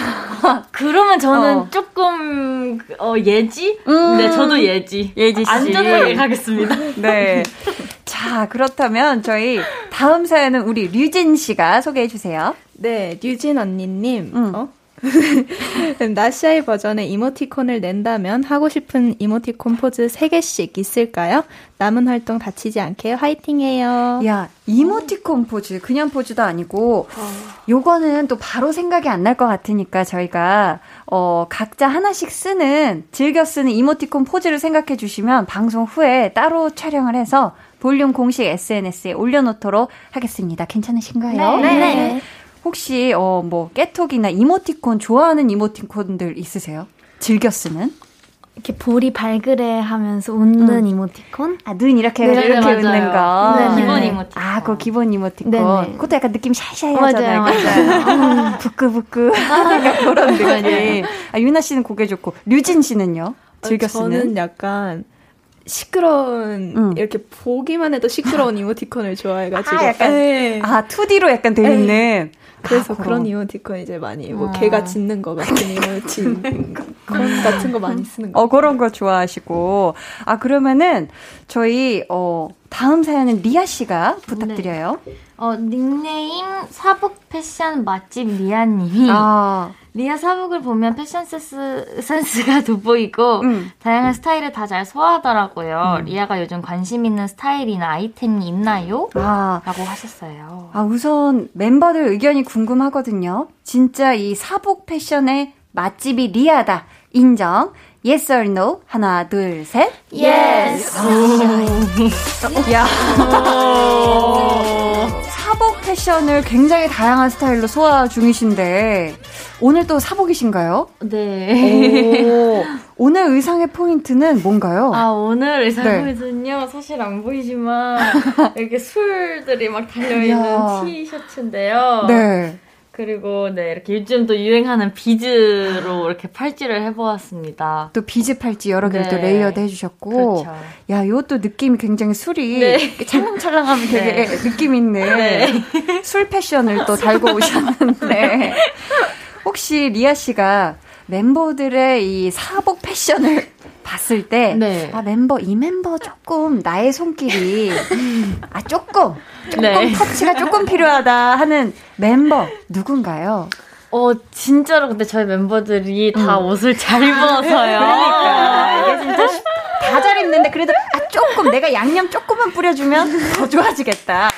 그러면 저는 어. 조금 어, 예지? 음. 네, 저도 예지. 예지 씨. 안전하게 가겠습니다. 네. 자, 그렇다면 저희 다음 사연은 우리 류진 씨가 소개해 주세요. 네, 류진 언니님. 음. 어? 나샤의 버전의 이모티콘을 낸다면 하고 싶은 이모티콘 포즈 세 개씩 있을까요? 남은 활동 다치지 않게 화이팅해요. 야, 이모티콘 포즈 그냥 포즈도 아니고 요거는 또 바로 생각이 안 날 것 같으니까 저희가 어, 각자 하나씩 쓰는 즐겨 쓰는 이모티콘 포즈를 생각해 주시면 방송 후에 따로 촬영을 해서 볼륨 공식 에스엔에스에 올려놓도록 하겠습니다. 괜찮으신가요? 네, 네. 혹시 어 뭐 깨톡이나 이모티콘 좋아하는 이모티콘들 있으세요? 즐겨 쓰는? 이렇게 볼이 발그레 하면서 웃는 음. 이모티콘? 아, 눈 이렇게 네, 이렇게 맞아요. 웃는 거. 네네. 기본 이모티콘. 아, 그 기본 이모티콘. 네네. 그것도 약간 느낌 샤이샤이하잖아요. 맞아요. 맞아요. 음, 부끄부끄 약간 그런 느낌. 아, 유나 씨는 그게 좋고 류진 씨는요? 즐겨 어, 저는 쓰는? 저는 약간 시끄러운 음. 이렇게 보기만 해도 시끄러운 이모티콘을 좋아해가지고 아, 약간 에이. 아 투디로 약간 돼 있는. 그래서 아, 그런 이모티콘 이제 많이, 뭐, 어. 개가 짖는 거 같은 이모티콘 같은 거 많이 쓰는 거. 어, 그런 거 좋아하시고. 아, 그러면은, 저희, 어, 다음 사연은 리아 씨가 부탁드려요. 네. 어, 닉네임 사복 패션 맛집 리아님이. 아. 리아 사복을 보면 패션 센스, 센스가 돋보이고, 음. 다양한 스타일을 다 잘 소화하더라고요. 음. 리아가 요즘 관심 있는 스타일이나 아이템이 있나요? 아. 라고 하셨어요. 아, 우선 멤버들 의견이 궁금하거든요. 진짜 이 사복 패션의 맛집이 리아다. 인정. Yes or no? 하나, 둘, 셋. Yes. 야. 사복 패션을 굉장히 다양한 스타일로 소화 중이신데 오늘 또 사복이신가요? 네. 오, 오늘 의상의 포인트는 뭔가요? 아, 오늘 의상의 포인트는요. 네. 사실 안 보이지만 이렇게 술들이 막 달려있는 티셔츠인데요. 네. 그리고 네 이렇게 요즘 또 유행하는 비즈로 이렇게 팔찌를 해보았습니다. 또 비즈 팔찌 여러 개를 네. 또 레이어드 해주셨고, 그렇죠. 야, 이것도 느낌이 굉장히 술이 네. 찰랑찰랑하면 되게 네. 느낌 있는 네. 술 패션을 또 달고 오셨는데 혹시 리아 씨가 멤버들의 이 사복 패션을 봤을 때, 네. 아, 멤버, 이 멤버 조금, 나의 손길이, 아, 조금, 조금 네. 터치가 조금 필요하다 하는 멤버, 누군가요? 어, 진짜로 근데 저희 멤버들이 음. 다 옷을 잘 입어서요. 그러니까. 이게 진짜 다 잘 입는데, 그래도, 아, 조금, 내가 양념 조금만 뿌려주면 더 좋아지겠다.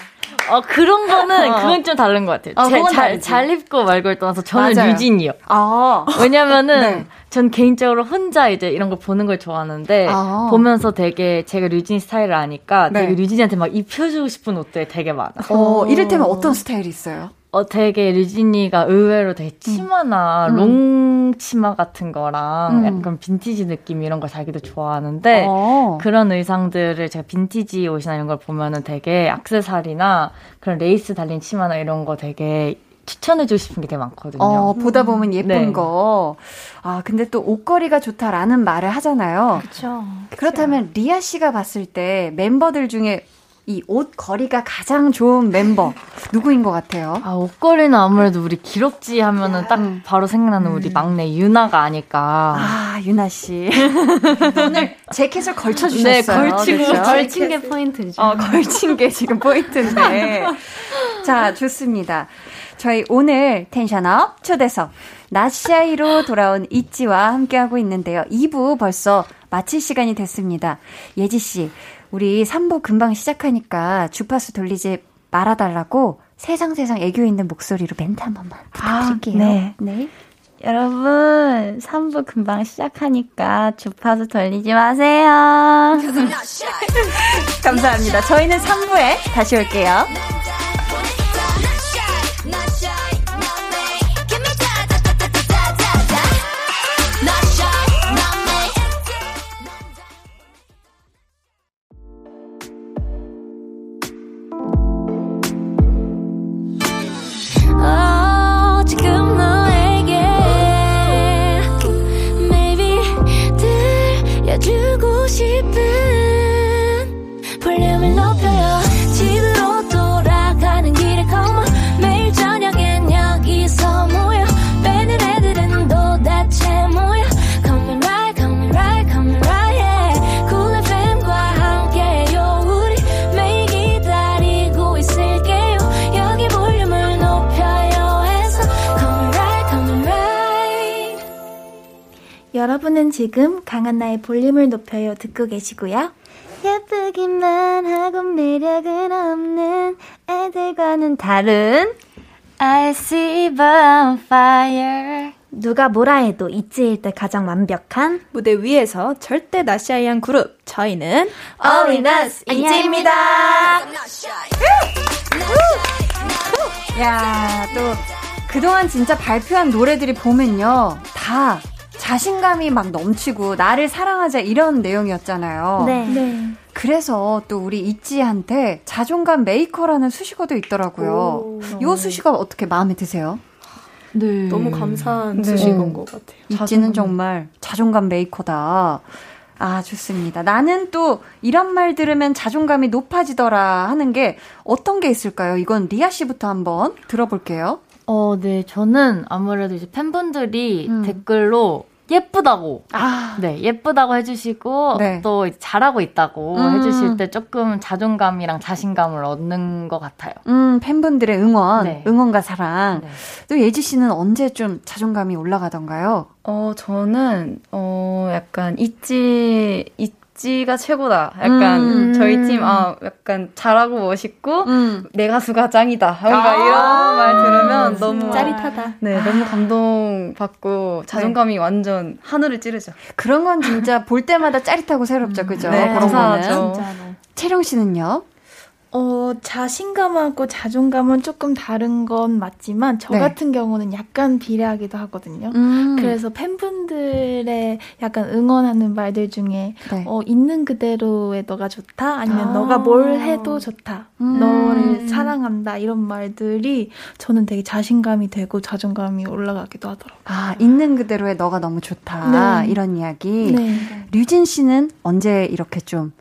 어, 그런 거는, 어. 그건 좀 다른 것 같아요. 어, 제, 잘, 잘 입고 말고를 떠나서 저는 맞아요. 류진이요. 아. 왜냐면은, 네. 전 개인적으로 혼자 이제 이런 거 보는 걸 좋아하는데, 아. 보면서 되게 제가 류진 스타일을 아니까, 네. 되게 류진이한테 막 입혀주고 싶은 옷들이 되게 많아요. 어, 이를테면 어떤 스타일이 있어요? 어, 되게 류진이가 의외로 되게 치마나 음. 롱 치마 같은 거랑 음. 약간 빈티지 느낌 이런 걸 자기도 좋아하는데 어. 그런 의상들을 제가 빈티지 옷이나 이런 걸 보면은 되게 액세서리나 그런 레이스 달린 치마나 이런 거 되게 추천해주고 싶은 게 되게 많거든요. 어, 보다 보면 예쁜 네. 거. 아, 근데 또 옷걸이가 좋다라는 말을 하잖아요. 그렇죠. 그렇다면 리아 씨가 봤을 때 멤버들 중에 이 옷걸이가 가장 좋은 멤버 누구인 것 같아요? 아, 옷걸이는 아무래도 우리 기럭지 하면은 딱 바로 생각나는 음. 우리 막내 유나가 아닐까. 아, 유나 씨. 오늘 재킷을 걸쳐주셨어요. 네, 걸치고 그렇죠? 걸친 게 포인트죠. 어, 걸친 게 지금 포인트인데. 자, 좋습니다. 저희 오늘 텐션업 초대석 낮샤이로 돌아온 있지와 함께하고 있는데요. 이 부 벌써 마칠 시간이 됐습니다. 예지 씨, 우리 삼 부 금방 시작하니까 주파수 돌리지 말아달라고 세상세상 애교 있는 목소리로 멘트 한 번만 부탁드릴게요. 아, 네. 네. 여러분, 삼 부 금방 시작하니까 주파수 돌리지 마세요. 감사합니다. 저희는 삼 부에 다시 올게요. 여러분은 지금 강한나의 볼륨을 높여요 듣고 계시고요. 예쁘기만 하고 매력은 없는 애들과는 다른 I see bonfire. 누가 뭐라 해도 있지일 때 가장 완벽한 무대 위에서 절대 나샤이한 그룹, 저희는 All in Us 있지입니다. 야, 또 그동안 진짜 발표한 노래들이 보면요, 다 자신감이 막 넘치고 나를 사랑하자 이런 내용이었잖아요. 네. 네. 그래서 또 우리 있지한테 자존감 메이커라는 수식어도 있더라고요. 이 수식어 어떻게 마음에 드세요? 네. 너무 감사한 네. 수식어인 것 같아요. 있지는 정말 자존감 메이커다. 아, 좋습니다. 나는 또 이런 말 들으면 자존감이 높아지더라 하는 게 어떤 게 있을까요? 이건 리아 씨부터 한번 들어볼게요. 어, 네. 저는 아무래도 이제 팬분들이 음. 댓글로 예쁘다고, 아. 네, 예쁘다고 해주시고, 네. 또 잘하고 있다고 음. 해주실 때 조금 자존감이랑 자신감을 얻는 것 같아요. 음, 팬분들의 응원, 네. 응원과 사랑. 네. 또 예지 씨는 언제 좀 자존감이 올라가던가요? 어, 저는, 어, 약간, 있지, 있지. 지가 최고다. 약간 음. 저희 팀 아, 약간 잘하고 멋있고 음. 내 가수가 짱이다. 뭔가 아~ 이런 말 들으면 너무 짜릿하다. 네, 아. 너무 감동받고 자존감이 네. 완전 하늘을 찌르죠. 그런 건 진짜 볼 때마다 짜릿하고 새롭죠, 그죠? 네, 감사하죠. 채령 씨는요? 어, 자신감하고 자존감은 조금 다른 건 맞지만 저 네. 같은 경우는 약간 비례하기도 하거든요. 음. 그래서 팬분들의 약간 응원하는 말들 중에 네. 어, 있는 그대로의 너가 좋다, 아니면 아. 너가 뭘 해도 좋다, 음. 너를 사랑한다, 이런 말들이 저는 되게 자신감이 되고 자존감이 올라가기도 하더라고요. 아, 있는 그대로의 너가 너무 좋다, 네. 이런 이야기. 네. 류진 씨는 언제 이렇게 좀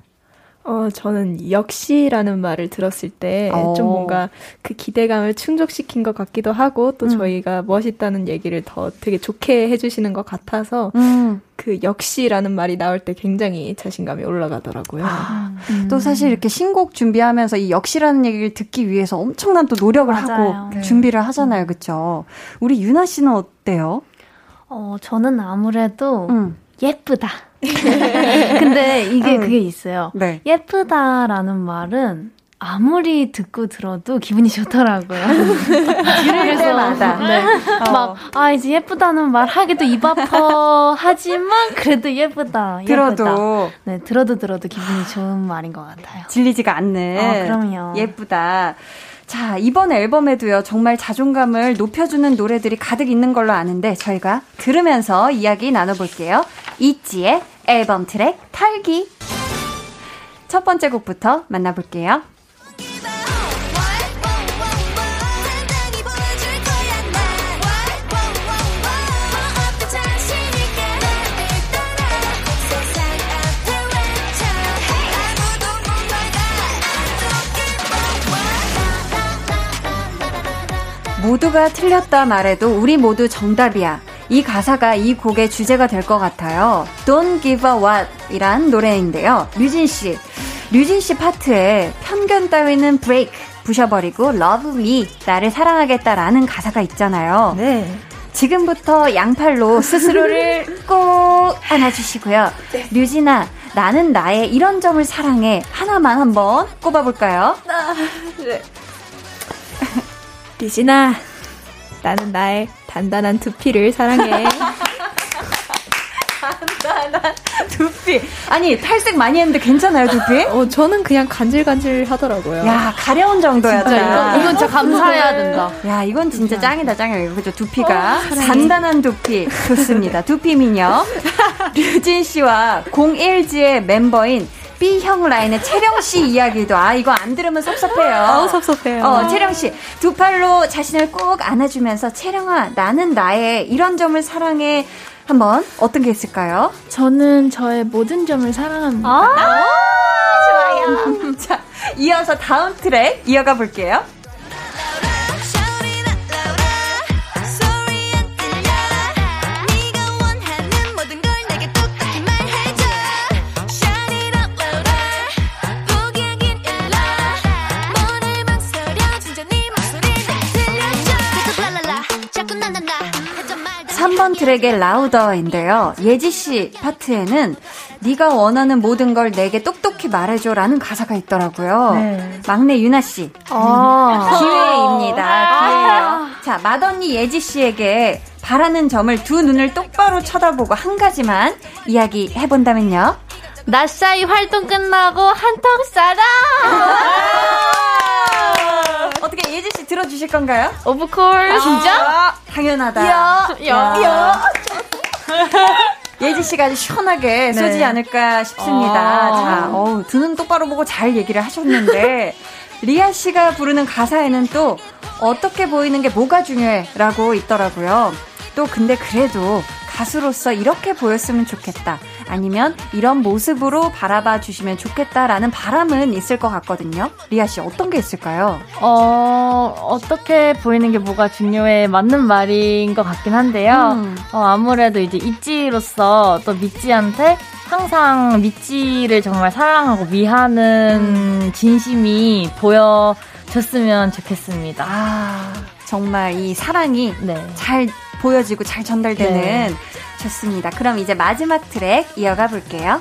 어, 저는 역시라는 말을 들었을 때 좀 뭔가 그 기대감을 충족시킨 것 같기도 하고, 또 음. 저희가 멋있다는 얘기를 더 되게 좋게 해주시는 것 같아서 음. 그 역시라는 말이 나올 때 굉장히 자신감이 올라가더라고요. 아, 음. 또 사실 이렇게 신곡 준비하면서 이 역시라는 얘기를 듣기 위해서 엄청난 또 노력을 맞아요. 하고 네. 준비를 하잖아요. 그렇죠? 우리 유나 씨는 어때요? 어, 저는 아무래도 음. 예쁘다. 근데 이게 음. 그게 있어요. 네. 예쁘다라는 말은 아무리 듣고 들어도 기분이 좋더라고요. 들을 때마다. 네. 어. 막, 아, 이제 예쁘다는 말 하기도 입 아파 하지만 그래도 예쁘다. 예쁘다. 들어도. 네, 들어도 들어도 기분이 좋은 말인 것 같아요. 질리지가 않는. 어, 그럼요. 예쁘다. 자, 이번 앨범에도요, 정말 자존감을 높여주는 노래들이 가득 있는 걸로 아는데, 저희가 들으면서 이야기 나눠볼게요. 있지의 앨범 트랙 탈기. 첫 번째 곡부터 만나볼게요. 모두가 틀렸다 말해도 우리 모두 정답이야. 이 가사가 이 곡의 주제가 될 것 같아요. Don't give a what 이란 노래인데요. 류진씨 류진씨 파트에 편견 따위는 브레이크 부셔버리고 Love me 나를 사랑하겠다라는 가사가 있잖아요. 네. 지금부터 양팔로 스스로를 꼭 안아주시고요. 네. 류진아 나는 나의 이런 점을 사랑해 하나만 한번 꼽아볼까요? 아, 네. 류진아 나는 나의 단단한 두피를 사랑해. 단단한 두피. 아니 탈색 많이 했는데 괜찮아요 두피? 어 저는 그냥 간질간질 하더라고요. 야 가려운 정도야. 진짜 이건 진짜 감사해야 된다. 야 이건 진짜, 진짜. 짱이다 짱이에요. 그죠 두피가 어, 단단한 두피 좋습니다. 두피 미녀 류진 씨와 공일지의 멤버인 B형 라인의 채령씨 이야기도 아 이거 안 들으면 섭섭해요. 아우 섭섭해요. 어, 채령씨 두 팔로 자신을 꼭 안아주면서 채령아 나는 나의 이런 점을 사랑해 한번 어떤 게 있을까요? 저는 저의 모든 점을 사랑합니다. 아, 아~ 좋아요. 자 이어서 다음 트랙 이어가 볼게요. 삼 번 트랙의 라우더인데요. 예지씨 파트에는 네가 원하는 모든 걸 내게 똑똑히 말해줘라는 가사가 있더라고요. 네. 막내 유나씨 아~ 기회입니다. 아~ 기회요. 자, 맏언니 예지씨에게 바라는 점을 두 눈을 똑바로 쳐다보고 한 가지만 이야기해본다면요. 낮사이 활동 끝나고 한턱 쏴라. 어떻게 예지씨 들어주실 건가요? Of course. 아, 진짜? 당연하다. 이야, 이야, 이야. 예지씨가 아주 시원하게 네. 쏘지 않을까 싶습니다. 아. 자, 어우, 두 눈 똑바로 보고 잘 얘기를 하셨는데 리아씨가 부르는 가사에는 또 어떻게 보이는 게 뭐가 중요해 라고 있더라고요. 또 근데 그래도 가수로서 이렇게 보였으면 좋겠다 아니면 이런 모습으로 바라봐 주시면 좋겠다라는 바람은 있을 것 같거든요. 리아 씨 어떤 게 있을까요? 어, 어떻게 보이는 게 뭐가 중요해 맞는 말인 것 같긴 한데요. 음. 어, 아무래도 이제 있지로서 또 미찌한테 항상 미찌를 정말 사랑하고 미하는 음. 진심이 보여줬으면 좋겠습니다. 아, 정말 이 사랑이 네. 잘 보여지고 잘 전달되는 네. 좋습니다. 그럼 이제 마지막 트랙 이어가 볼게요.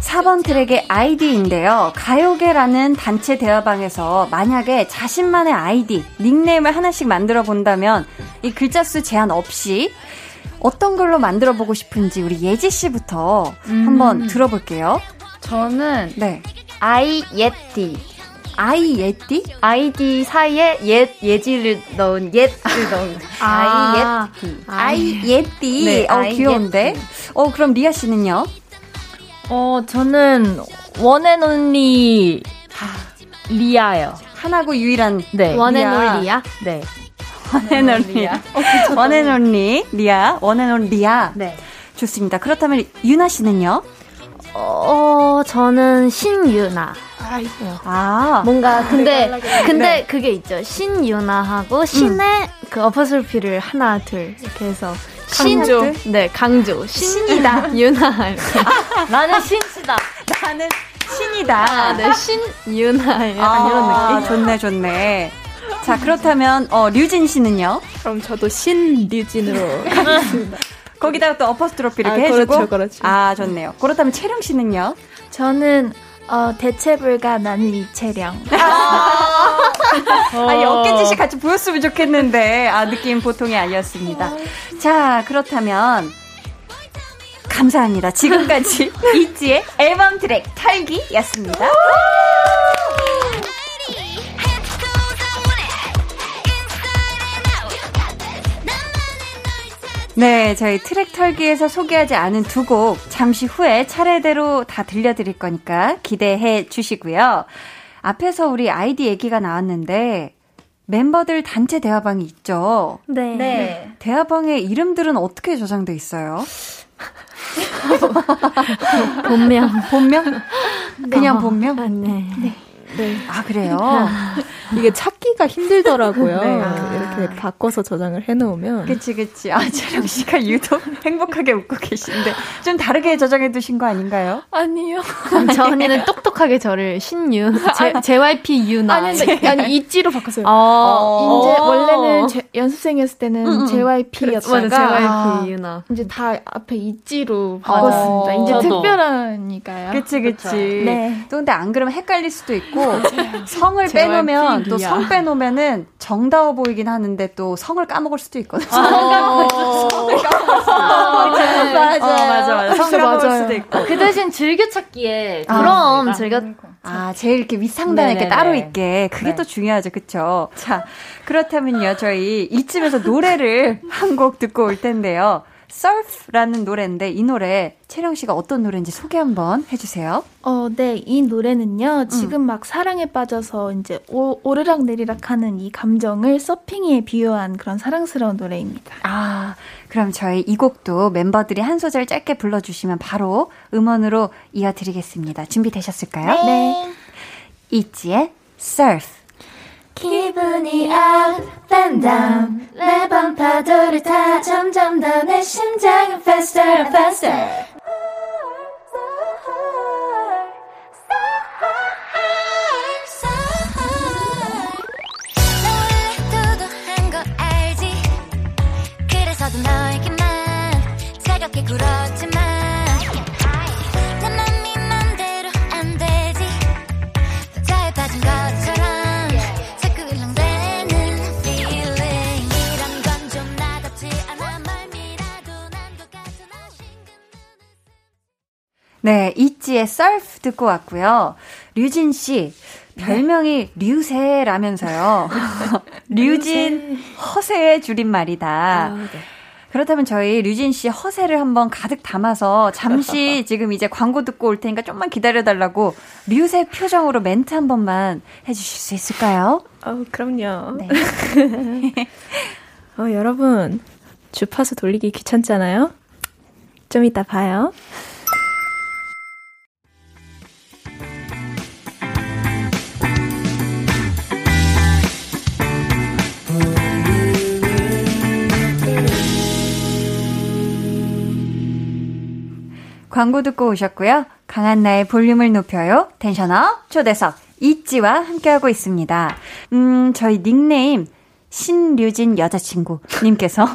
사 번 트랙의 아이디인데요. 가요계라는 단체 대화방에서 만약에 자신만의 아이디, 닉네임을 하나씩 만들어 본다면 이 글자 수 제한 없이 어떤 걸로 만들어 보고 싶은지 우리 예지 씨부터 음. 한번 들어볼게요. 저는 네. 아이 예띠. 아이 예띠? 아이디 사이에 옛 예지를 넣은 옛을 넣은 아. 아이 예띠. 아이 예띠. 네. 어 아이 귀여운데. 예띠. 어 그럼 리아 씨는요? 어, 저는 원앤온리 리아요. 하나고 유일한 네. 원앤온 리아? 네. 원앤온 리아. 원앤온리 리아. 원앤온 리아. 네. 좋습니다. 그렇다면 유나 씨는요? 어, 저는 신유나. 아, 있어요. 아. 뭔가 근데 아, 근데 네. 그게 있죠. 신유나하고 신의 음. 그 어퍼슬피를 하나 둘 이렇게 해서 강조. 신, 네, 강조. 신이다. 유나. 아, 나는 신이다. 나는 신이다. 아, 네, 신유나. 약간 아, 이런 느낌. 좋네, 좋네. 자, 그렇다면, 어, 류진 씨는요? 그럼 저도 신류진으로 가겠습니다. 거기다가 또 어퍼스트로피 이렇게 아, 해주고. 그렇죠, 그렇죠. 아, 좋네요. 그렇다면 채령 씨는요? 저는 어, 대체불가 나는 이채령. 아, 아니, 어깨짓이 같이 보였으면 좋겠는데, 아, 느낌 보통이 아니었습니다. 자, 그렇다면, 감사합니다. 지금까지 있지의 앨범 트랙 탈기였습니다. 네, 저희 트랙 털기에서 소개하지 않은 두 곡 잠시 후에 차례대로 다 들려드릴 거니까 기대해 주시고요. 앞에서 우리 아이디 얘기가 나왔는데 멤버들 단체 대화방이 있죠? 네. 네. 대화방의 이름들은 어떻게 저장돼 있어요? 본명. 본명? 그냥 어, 본명? 아, 네. 네. 네. 아, 그래요? 이게 찾기가 힘들더라고요. 네. 아. 이렇게 바꿔서 저장을 해놓으면. 그치, 그치. 아, 채령 씨가 유독 행복하게 웃고 계신데. 좀 다르게 저장해 두신 거 아닌가요? 아니요. 저 언니는 똑똑하게 저를 신유, 제, 아, 제이와이피유나. 아니, 아니, 아니 있지로 바꿨어요. 아. 어. 이제 원래는 제, 연습생이었을 때는 음, 음. 제이와이피였다가. 맞아, 제이와이피유나. 아. 이제 다 앞에 있지로 바꿨습니다. 아. 이제 저도. 특별하니까요. 그치, 그치. 네. 또 근데 안 그러면 헷갈릴 수도 있고. 성을 빼놓으면 또 성 빼놓으면은 정다워 보이긴 하는데 또 성을 까먹을 수도 있거든요. 아~ 성을 까먹을 수도 아~ 있고. 맞아요. 어, 맞아, 맞아. 성을 까먹을 수도 있고. 그 대신 즐겨찾기에 아, 그럼 즐겨 아 제일 이렇게 윗상단에 이렇게 따로 있게 그게 네. 또 중요하죠, 그렇죠? 자 그렇다면요 저희 이쯤에서 노래를 한 곡 듣고 올 텐데요. Surf라는 노래인데 이 노래 채령 씨가 어떤 노래인지 소개 한번 해주세요. 어, 네, 이 노래는요 음. 지금 막 사랑에 빠져서 이제 오, 오르락 내리락하는 이 감정을 서핑이에 비유한 그런 사랑스러운 노래입니다. 아, 그럼 저희 이 곡도 멤버들이 한 소절 짧게 불러주시면 바로 음원으로 이어드리겠습니다. 준비되셨을까요? 네. 네. 있지의 Surf. 기분이 up and down 매번 파도를 타 점점 더 내 심장은 faster and faster 너의 도도한 거 알지 그래서도 너에게만 차갑게 굴었지만 내 맘이 맘대로 안 되지 더 잘 빠진 것처럼 네, 있지의 Surf 듣고 왔고요. 류진 씨 별명이 네. 류세라면서요. 류진 허세의 줄임말이다. 아, 네. 그렇다면 저희 류진 씨 허세를 한번 가득 담아서 잠시 지금 이제 광고 듣고 올 테니까 좀만 기다려달라고 류세 표정으로 멘트 한 번만 해주실 수 있을까요? 어, 그럼요. 네. 어, 여러분 주파수 돌리기 귀찮잖아요. 좀 이따 봐요. 광고 듣고 오셨고요. 강한나의 볼륨을 높여요. 텐션업 초대석 있지와 함께하고 있습니다. 음, 저희 닉네임 신류진 여자친구 님께서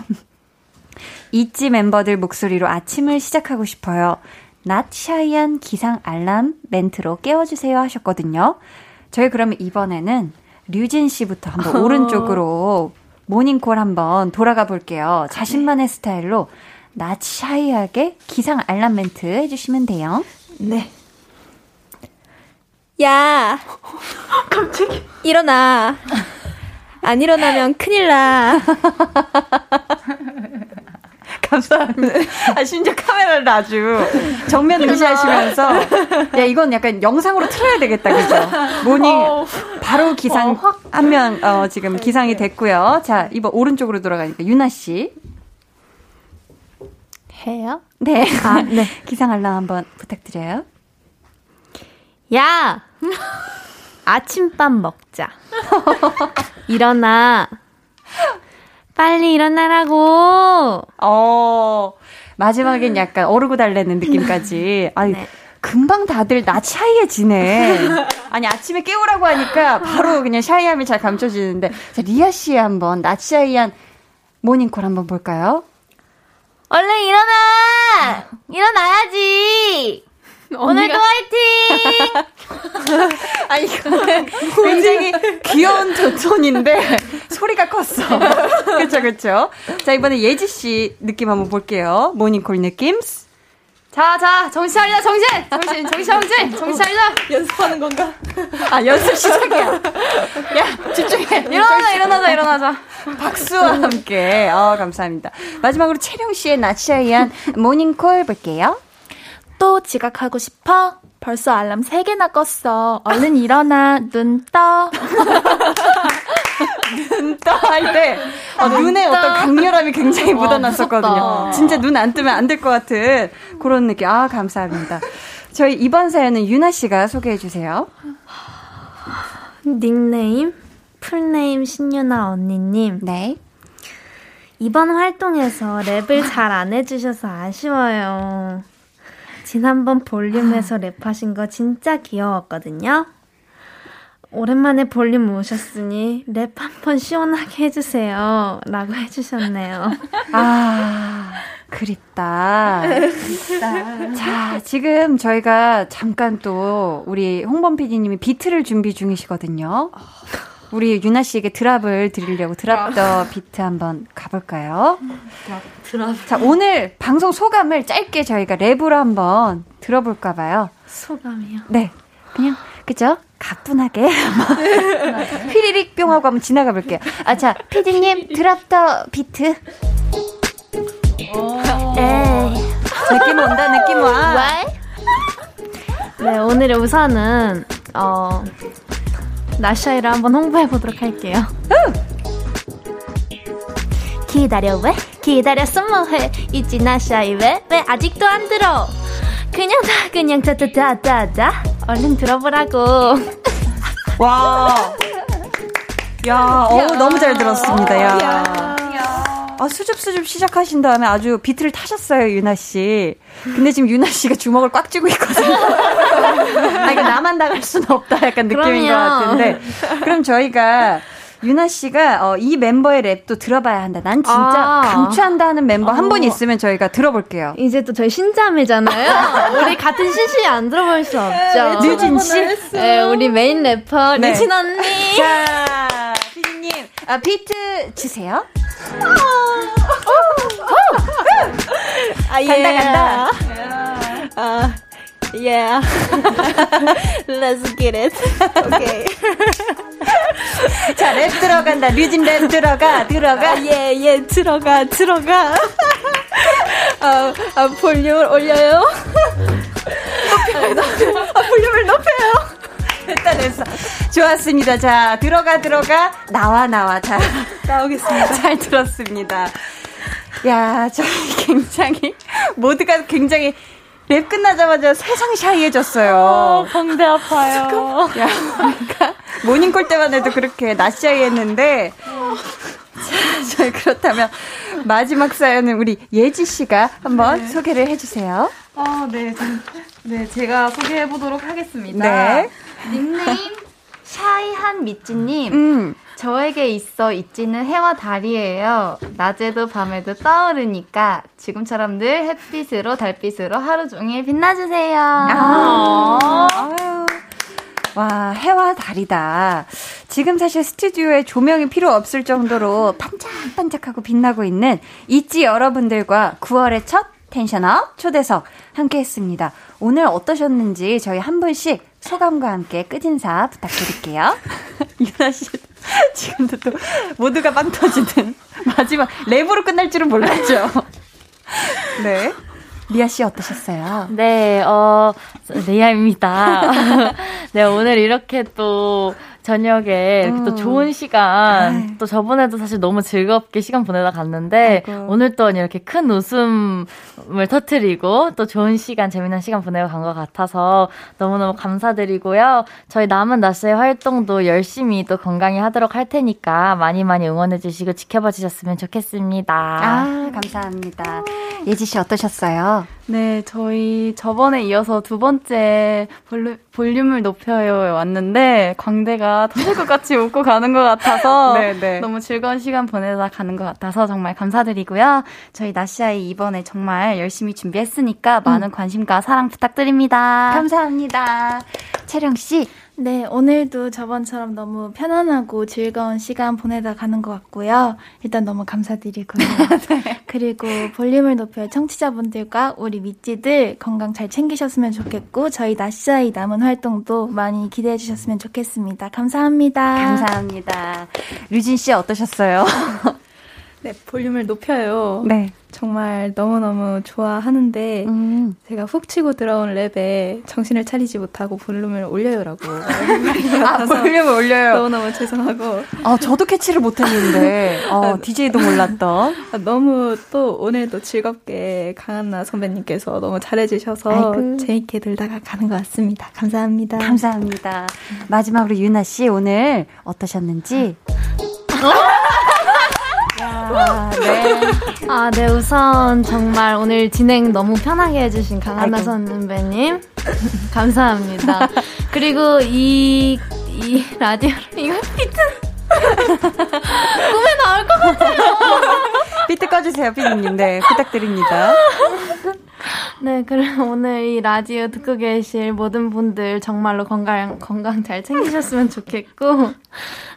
있지 멤버들 목소리로 아침을 시작하고 싶어요. Not shy한 기상 알람 멘트로 깨워주세요 하셨거든요. 저희 그러면 이번에는 류진 씨부터 한번 오른쪽으로 모닝콜 한번 돌아가 볼게요. 자신만의 스타일로 낮 샤이하게 기상 알람 멘트 해주시면 돼요. 네. 야. 갑자기. 일어나. 안 일어나면 큰일 나. 감사합니다. 아, 심지어 카메라를 아주 정면 응시하시면서 야, 이건 약간 영상으로 틀어야 되겠다, 그죠? 모닝, 어. 바로 기상, 어, 확. 한 명, 어, 지금 기상이 됐고요. 자, 이번 오른쪽으로 돌아가니까, 유나씨. 해요? 네. 아, 네. 기상 알람 한번 부탁드려요. 야! 아침밥 먹자. 일어나. 빨리 일어나라고. 어, 마지막엔 약간 어르고 달래는 느낌까지. 아유, 네. 금방 다들 낮 샤이에 지네. 아니, 아침에 깨우라고 하니까 바로 그냥 샤이함이 잘 감춰지는데. 자, 리아 씨의 한번 낮 샤이한 모닝콜 한번 볼까요? 얼른 일어나! 일어나야지! 오늘도 화이팅! 아, 이거는 굉장히 귀여운 조촌인데 소리가 컸어. 그렇죠, 그렇죠. 자, 이번에 예지 씨 느낌 한번 볼게요. 모닝콜 느낌. 자, 자, 정신 차리자, 정신! 정신, 정신, 정신! 정신 차리자! 연습하는 건가? 아, 연습 시작이야. 야, 집중해. 일어나자, 일어나자, 일어나자. 박수와 함께. 어, 감사합니다. 마지막으로 채령 씨의 나치에 의한 모닝콜 볼게요. 또 지각하고 싶어? 벌써 알람 세 개나 껐어. 얼른 일어나, 눈 떠. 눈 떠 할 때, 어, 눈에 어떤 강렬함이 굉장히 묻어났었거든요. 진짜 눈 안 뜨면 안 될 것 같은 그런 느낌. 아, 감사합니다. 저희 이번 사연은 유나씨가 소개해주세요. 닉네임, 풀네임 신유나 언니님. 네. 이번 활동에서 랩을 잘 안 해주셔서 아쉬워요. 지난번 볼륨에서 랩하신 거 진짜 귀여웠거든요. 오랜만에 볼륨 모셨으니 랩 한번 시원하게 해주세요. 라고 해주셨네요. 아, 그립다. 그립다. 자, 지금 저희가 잠깐 또 우리 홍범 피디님이 비트를 준비 중이시거든요. 우리 유나 씨에게 드랍을 드리려고 드랍 더 비트 한번 가볼까요? 드랍, 드랍. 자, 오늘 방송 소감을 짧게 저희가 랩으로 한번 들어볼까 봐요. 소감이요? 네. 그냥, 그죠? 가뿐하게. 휘리릭 뿅 하고 한번 지나가 볼게요. 아, 자, 피디님, 드랍 더 비트. 느낌 온다, 느낌 와. 네, 오늘의 우선은, 어, 나샤이를 한번 홍보해보도록 할게요. 기다려 왜? 기다렸으면 뭐해? 있지 나샤이 왜? 왜 아직도 안 들어? 그냥 다 그냥 다다다다다 얼른 들어보라고. 와. 야, 어우, 너무 잘 들었습니다. 야. 야. 아, 수줍수줍 시작하신 다음에 아주 비트를 타셨어요, 유나씨. 근데 지금 유나씨가 주먹을 꽉 쥐고 있거든요. 아, 이거 나만 당할 수는 없다. 약간 느낌인 그럼요. 것 같은데. 그럼 저희가 유나씨가 어, 이 멤버의 랩도 들어봐야 한다. 난 진짜 아~ 강추한다 하는 멤버 한 분 있으면 저희가 들어볼게요. 이제 또 저희 신자매잖아요. 우리 같은 신씨 안 들어볼 수 없죠. 류진씨? 네, 우리 메인 래퍼 네. 류진 언니. 자, 피디님. 아, 비트 주세요. 아, 예. 간다, 간다. Yeah. Let's get it. Okay. 자, 랩 들어간다. 류진 랩 들어가, 들어가. 예, 예, 들어가, 들어가. 아, 아, 볼륨을 올려요. 높여요, 높여요. 아, 볼륨을 높여요. 됐다, 됐어. 좋았습니다. 자, 들어가, 들어가. 나와, 나와. 자, 나오겠습니다. 잘 들었습니다. 야, 저희 굉장히, 모두가 굉장히, 랩 끝나자마자 세상이 샤이해졌어요. 어, 광대 아파요. 야, 그러니까 모닝콜 때만 해도 그렇게 낯 샤이했는데. 자, 저희 그렇다면 마지막 사연은 우리 예지 씨가 한번 네. 소개를 해주세요. 아, 네, 저, 네, 제가 소개해보도록 하겠습니다. 네. 닉네임 샤이한 미찌님. 음. 저에게 있어 있지는 해와 달이에요. 낮에도 밤에도 떠오르니까 지금처럼 늘 햇빛으로 달빛으로 하루 종일 빛나주세요. 아~ 아유. 와, 해와 달이다. 지금 사실 스튜디오에 조명이 필요 없을 정도로 반짝반짝하고 빛나고 있는 있지 여러분들과 구월의 첫 텐션업 초대석 함께했습니다. 오늘 어떠셨는지 저희 한 분씩 소감과 함께 끝인사 부탁드릴게요. 유나 씨 지금도 또 모두가 빵 터지는 마지막 랩으로 끝날 줄은 몰랐죠. 네, 리아 씨 어떠셨어요? 네, 어 리아입니다. 네, 오늘 이렇게 또 저녁에 이렇게 음. 또 좋은 시간 아유. 또 저번에도 사실 너무 즐겁게 시간 보내다 갔는데 아이고. 오늘 또 이렇게 큰 웃음을 터뜨리고 또 좋은 시간 재미난 시간 보내고 간 것 같아서 너무너무 감사드리고요. 저희 남은 나스의 활동도 열심히 또 건강히 하도록 할 테니까 많이 많이 응원해 주시고 지켜봐 주셨으면 좋겠습니다. 아, 감사합니다. 예지 씨 어떠셨어요? 네, 저희 저번에 이어서 두 번째 볼루, 볼륨을 높여요에 왔는데 광대가 터질 것 같이 웃고 가는 것 같아서 너무 즐거운 시간 보내다 가는 것 같아서 정말 감사드리고요. 저희 나시아이 이번에 정말 열심히 준비했으니까 음. 많은 관심과 사랑 부탁드립니다. 감사합니다. 채령 씨. 네, 오늘도 저번처럼 너무 편안하고 즐거운 시간 보내다 가는 것 같고요. 일단 너무 감사드리고요. 네. 그리고 볼륨을 높여 청취자분들과 우리 미찌들 건강 잘 챙기셨으면 좋겠고 저희 나시아이 남은 활동도 많이 기대해 주셨으면 좋겠습니다. 감사합니다. 감사합니다. 류진 씨 어떠셨어요? 네, 볼륨을 높여요. 네. 정말 너무너무 좋아하는데 음. 제가 훅 치고 들어온 랩에 정신을 차리지 못하고 볼륨을 올려요라고. 아, 볼륨을 올려요. 너무너무 죄송하고. 아, 저도 캐치를 못했는데 어, 디제이도 몰랐던. 아, 너무 또 오늘도 즐겁게 강한나 선배님께서 너무 잘해주셔서 아이고. 재밌게 들다가 가는 것 같습니다. 감사합니다. 감사합니다. 마지막으로 유나 씨 오늘 어떠셨는지. 아, 네. 아, 네, 우선 정말 오늘 진행 너무 편하게 해주신 강한나 선배님 감사합니다. 그리고 이, 이 라디오 이거 비트 꿈에 나올 것 같아요. 비트 꺼주세요, 피디님. 네, 부탁드립니다. 네, 그럼 오늘 이 라디오 듣고 계실 모든 분들 정말로 건강, 건강 잘 챙기셨으면 좋겠고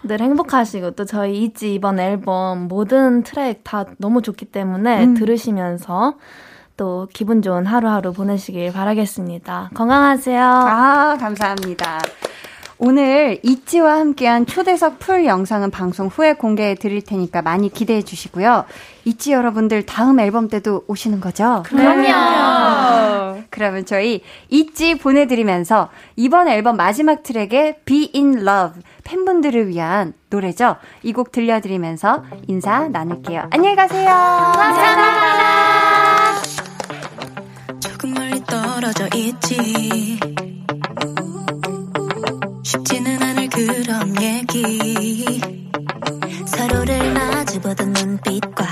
늘 행복하시고 또 저희 있지 이번 앨범 모든 트랙 다 너무 좋기 때문에 음. 들으시면서 또 기분 좋은 하루하루 보내시길 바라겠습니다. 건강하세요. 아, 감사합니다. 오늘 있지와 함께한 초대석 풀 영상은 방송 후에 공개해 드릴 테니까 많이 기대해 주시고요. 있지 여러분들 다음 앨범 때도 오시는 거죠? 그럼요. 그러면 저희 있지 보내드리면서 이번 앨범 마지막 트랙의 Be in Love 팬분들을 위한 노래죠. 이 곡 들려드리면서 인사 나눌게요. 안녕히 가세요. 감사합니다. 조금 멀리 떨어져 있지 쉽지는 않을 그런 얘기 서로를 마주보던 눈빛과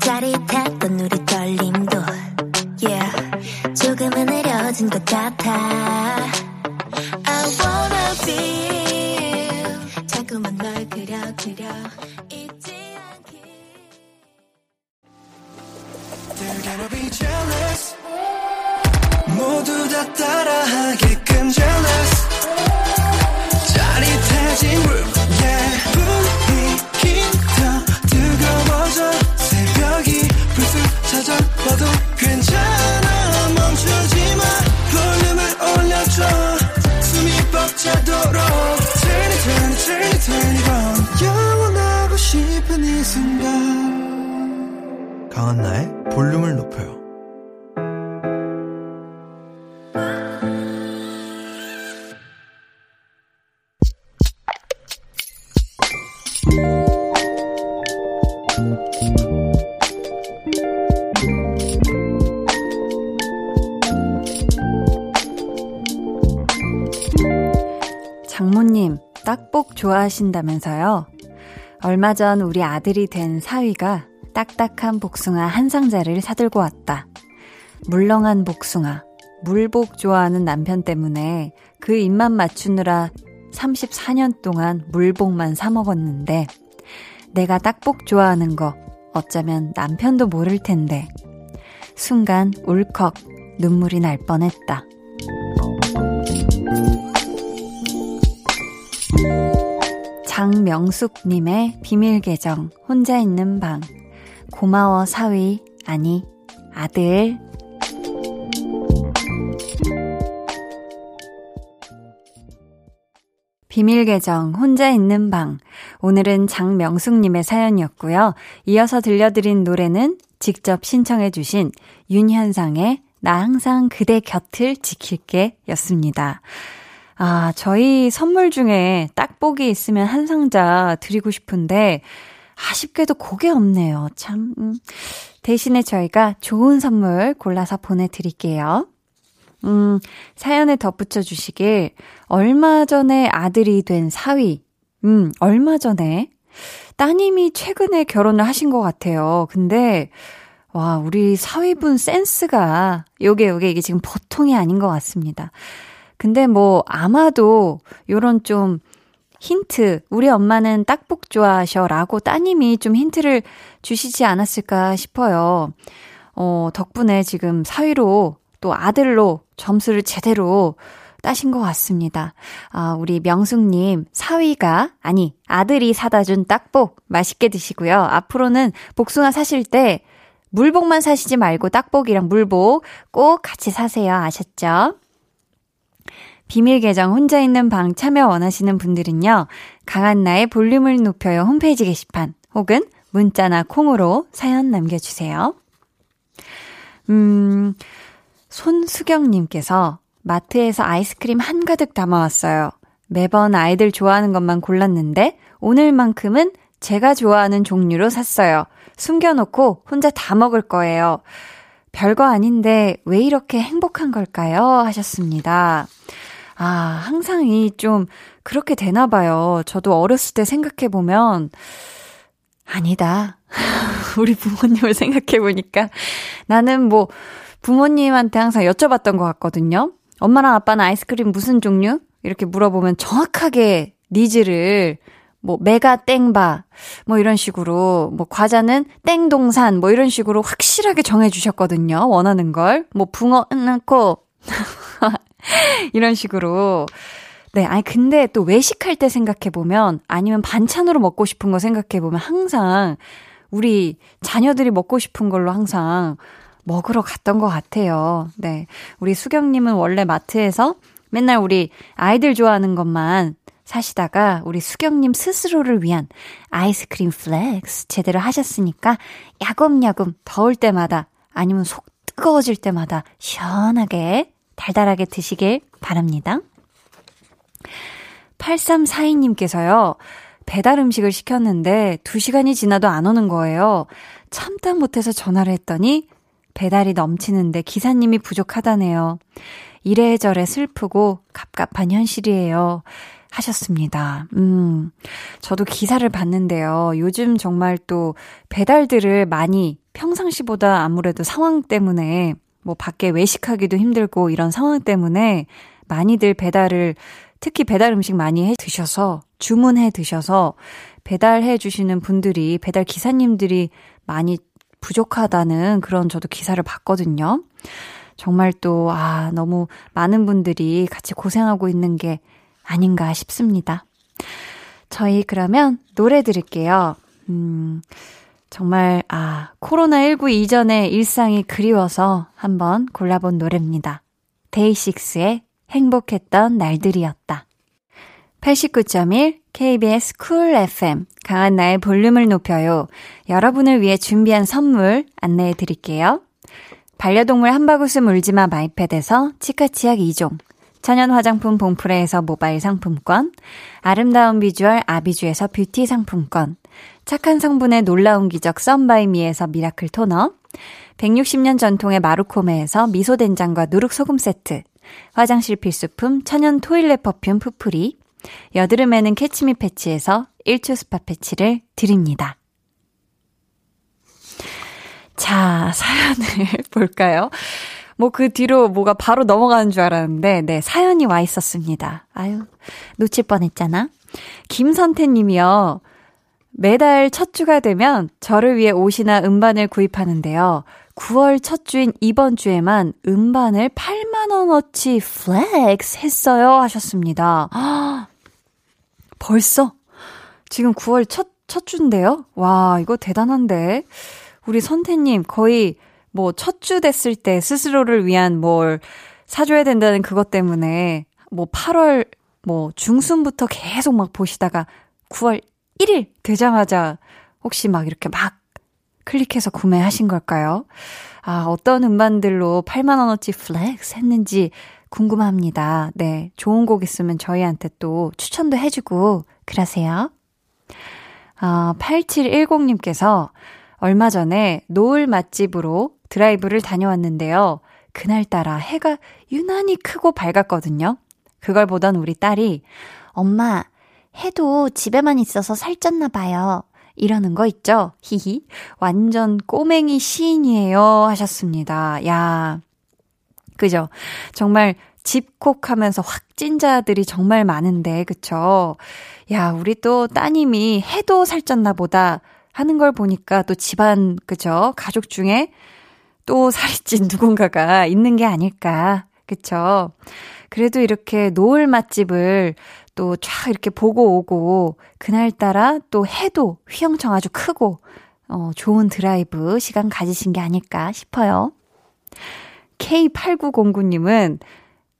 짜릿했던 우리 떨림도 yeah. 조금은 느려진 것 같아 I wanna be 자꾸만 널 그려 그려 잊지 않기 They're gonna be jealous 모두 다 따라하게끔 jealous 짜릿해진 room, yeah. 분위기 더 뜨거워져 새벽이 불쑥 찾아와도 괜찮아 멈추지 마 볼륨을 올려줘 숨이 벅차도록 Turn it, turn it, turn it, turn it on 영원하고 싶은 이 순간 강한나의 볼륨을 높여요. 장모님, 딱복 좋아하신다면서요? 얼마 전 우리 아들이 된 사위가 딱딱한 복숭아 한 상자를 사들고 왔다. 물렁한 복숭아, 물복 좋아하는 남편 때문에 그 입맛 맞추느라 삼십사 년 동안 물복만 사 먹었는데 내가 딱복 좋아하는 거 어쩌면 남편도 모를 텐데 순간 울컥 눈물이 날 뻔했다. 장명숙님의 비밀계정 혼자 있는 방 고마워 사위 아니 아들 비밀계정 혼자 있는 방 오늘은 장명숙님의 사연이었고요. 이어서 들려드린 노래는 직접 신청해 주신 윤현상의 나 항상 그대 곁을 지킬게 였습니다. 아, 저희 선물 중에 딱복이 있으면 한 상자 드리고 싶은데 아쉽게도 그게 없네요. 참 대신에 저희가 좋은 선물 골라서 보내드릴게요. 음, 사연에 덧붙여 주시길 얼마 전에 아들이 된 사위 음, 얼마 전에 따님이 최근에 결혼을 하신 것 같아요. 근데 와, 우리 사위분 센스가 요게 요게 이게 지금 보통이 아닌 것 같습니다. 근데 뭐 아마도 요런 좀 힌트, 우리 엄마는 딱복 좋아하셔라고 따님이 좀 힌트를 주시지 않았을까 싶어요. 어, 덕분에 지금 사위로 또 아들로 점수를 제대로 따신 것 같습니다. 아, 우리 명숙님, 사위가, 아니, 아들이 사다 준 딱복 맛있게 드시고요. 앞으로는 복숭아 사실 때 물복만 사시지 말고 딱복이랑 물복 꼭 같이 사세요. 아셨죠? 비밀 계정 혼자 있는 방 참여 원하시는 분들은요, 강한나의 볼륨을 높여요 홈페이지 게시판 혹은 문자나 콩으로 사연 남겨주세요. 음, 손수경님께서 마트에서 아이스크림 한가득 담아왔어요. 매번 아이들 좋아하는 것만 골랐는데 오늘만큼은 제가 좋아하는 종류로 샀어요. 숨겨놓고 혼자 다 먹을 거예요. 별거 아닌데 왜 이렇게 행복한 걸까요? 하셨습니다. 아, 항상 이 좀 그렇게 되나 봐요. 저도 어렸을 때 생각해보면 아니다. 우리 부모님을 생각해보니까 나는 뭐 부모님한테 항상 여쭤봤던 것 같거든요. 엄마랑 아빠는 아이스크림 무슨 종류? 이렇게 물어보면 정확하게 니즈를 뭐 메가 땡바 뭐 이런 식으로, 뭐 과자는 땡동산 뭐 이런 식으로 확실하게 정해주셨거든요. 원하는 걸. 뭐 붕어 넣고 이런 식으로. 네, 아니 근데 또 외식할 때 생각해보면, 아니면 반찬으로 먹고 싶은 거 생각해보면 항상 우리 자녀들이 먹고 싶은 걸로 항상 먹으러 갔던 것 같아요. 네, 우리 수경님은 원래 마트에서 맨날 우리 아이들 좋아하는 것만 사시다가 우리 수경님 스스로를 위한 아이스크림 플렉스 제대로 하셨으니까 야금야금 더울 때마다 아니면 속 뜨거워질 때마다 시원하게 달달하게 드시길 바랍니다. 팔삼사이님께서요. 배달 음식을 시켰는데 두 시간이 지나도 안 오는 거예요. 참다 못해서 전화를 했더니 배달이 넘치는데 기사님이 부족하다네요. 이래저래 슬프고 갑갑한 현실이에요. 하셨습니다. 음, 저도 기사를 봤는데요. 요즘 정말 또 배달들을 많이 평상시보다 아무래도 상황 때문에 뭐 밖에 외식하기도 힘들고 이런 상황 때문에 많이들 배달을, 특히 배달 음식 많이 해 드셔서, 주문해 드셔서 배달해 주시는 분들이, 배달 기사님들이 많이 부족하다는 그런 저도 기사를 봤거든요. 정말 또, 아, 너무 많은 분들이 같이 고생하고 있는 게 아닌가 싶습니다. 저희 그러면 노래 들을게요. 음, 정말, 아, 코로나십구 이전의 일상이 그리워서 한번 골라본 노래입니다. 데이식스의 행복했던 날들이었다. 팔십구 점 일 케이비에스 쿨 에프엠 강한나의 볼륨을 높여요. 여러분을 위해 준비한 선물 안내해 드릴게요. 반려동물 한바구스 울지마 마이패드에서 치카치약 이 종, 천연 화장품 봉프레에서 모바일 상품권, 아름다운 비주얼 아비주에서 뷰티 상품권, 착한 성분의 놀라운 기적 썬바이미에서 미라클 토너, 백육십 년 전통의 마루코메에서 미소된장과 누룩소금 세트, 화장실 필수품 천연 토일렛 퍼퓸 푸프리, 여드름에는 캐치미 패치에서 일 초 스팟 패치를 드립니다. 자, 사연을 볼까요? 뭐 그 뒤로 뭐가 바로 넘어가는 줄 알았는데, 네, 사연이 와 있었습니다. 아유, 놓칠 뻔했잖아. 김선태 님이요. 매달 첫 주가 되면 저를 위해 옷이나 음반을 구입하는데요. 구월 첫 주인 이번 주에만 음반을 팔만 원어치 플렉스 했어요. 하셨습니다. 아, 벌써? 지금 구월 첫, 첫 주인데요? 와, 이거 대단한데. 우리 선태님 거의 뭐 첫 주 됐을 때 스스로를 위한 뭘 사줘야 된다는 그것 때문에 뭐 팔월 뭐 중순부터 계속 막 보시다가 구월 일일 되자마자 혹시 막 이렇게 막 클릭해서 구매하신 걸까요? 아, 어떤 음반들로 팔만 원어치 플렉스 했는지 궁금합니다. 네, 좋은 곡 있으면 저희한테 또 추천도 해주고 그러세요. 아, 팔칠일공님께서 얼마 전에 노을 맛집으로 드라이브를 다녀왔는데요. 그날따라 해가 유난히 크고 밝았거든요. 그걸 보던 우리 딸이 엄마, 해도 집에만 있어서 살쪘나 봐요. 이러는 거 있죠? 히히. 완전 꼬맹이 시인이에요. 하셨습니다. 야, 그죠? 정말 집콕하면서 확진자들이 정말 많은데, 그쵸? 야, 우리 또 따님이 해도 살쪘나 보다 하는 걸 보니까 또 집안, 그죠? 가족 중에 또 살이 찐 누군가가 있는 게 아닐까. 그쵸? 그래도 이렇게 노을 맛집을 또 쫙 이렇게 보고 오고, 그날따라 또 해도 휘영청 아주 크고, 어, 좋은 드라이브 시간 가지신 게 아닐까 싶어요. 케이 팔구공구님은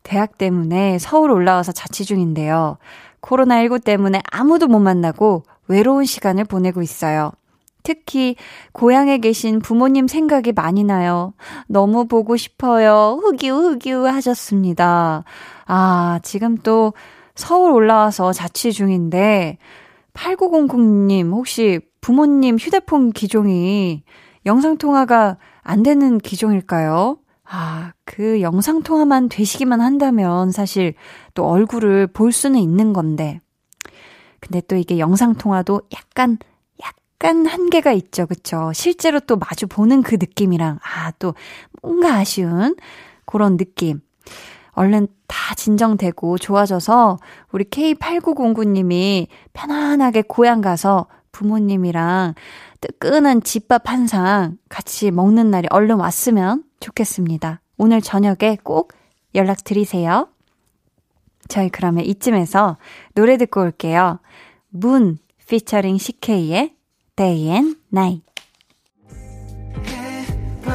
대학 때문에 서울 올라와서 자취 중인데요. 코로나십구 때문에 아무도 못 만나고 외로운 시간을 보내고 있어요. 특히 고향에 계신 부모님 생각이 많이 나요. 너무 보고 싶어요. 흑유흑유 하셨습니다. 아, 지금 또 서울 올라와서 자취 중인데 팔구공공님 혹시 부모님 휴대폰 기종이 영상통화가 안 되는 기종일까요? 아, 그 영상통화만 되시기만 한다면 사실 또 얼굴을 볼 수는 있는 건데, 근데 또 이게 영상통화도 약간 약간 한계가 있죠. 그쵸? 실제로 또 마주 보는 그 느낌이랑, 아, 또 뭔가 아쉬운 그런 느낌. 얼른 다 진정되고 좋아져서 우리 케이 팔구공구님이 편안하게 고향 가서 부모님이랑 뜨끈한 집밥 한 상 같이 먹는 날이 얼른 왔으면 좋겠습니다. 오늘 저녁에 꼭 연락드리세요. 저희 그러면 이쯤에서 노래 듣고 올게요. Moon 피처링 씨케이의 Day and Night. 해와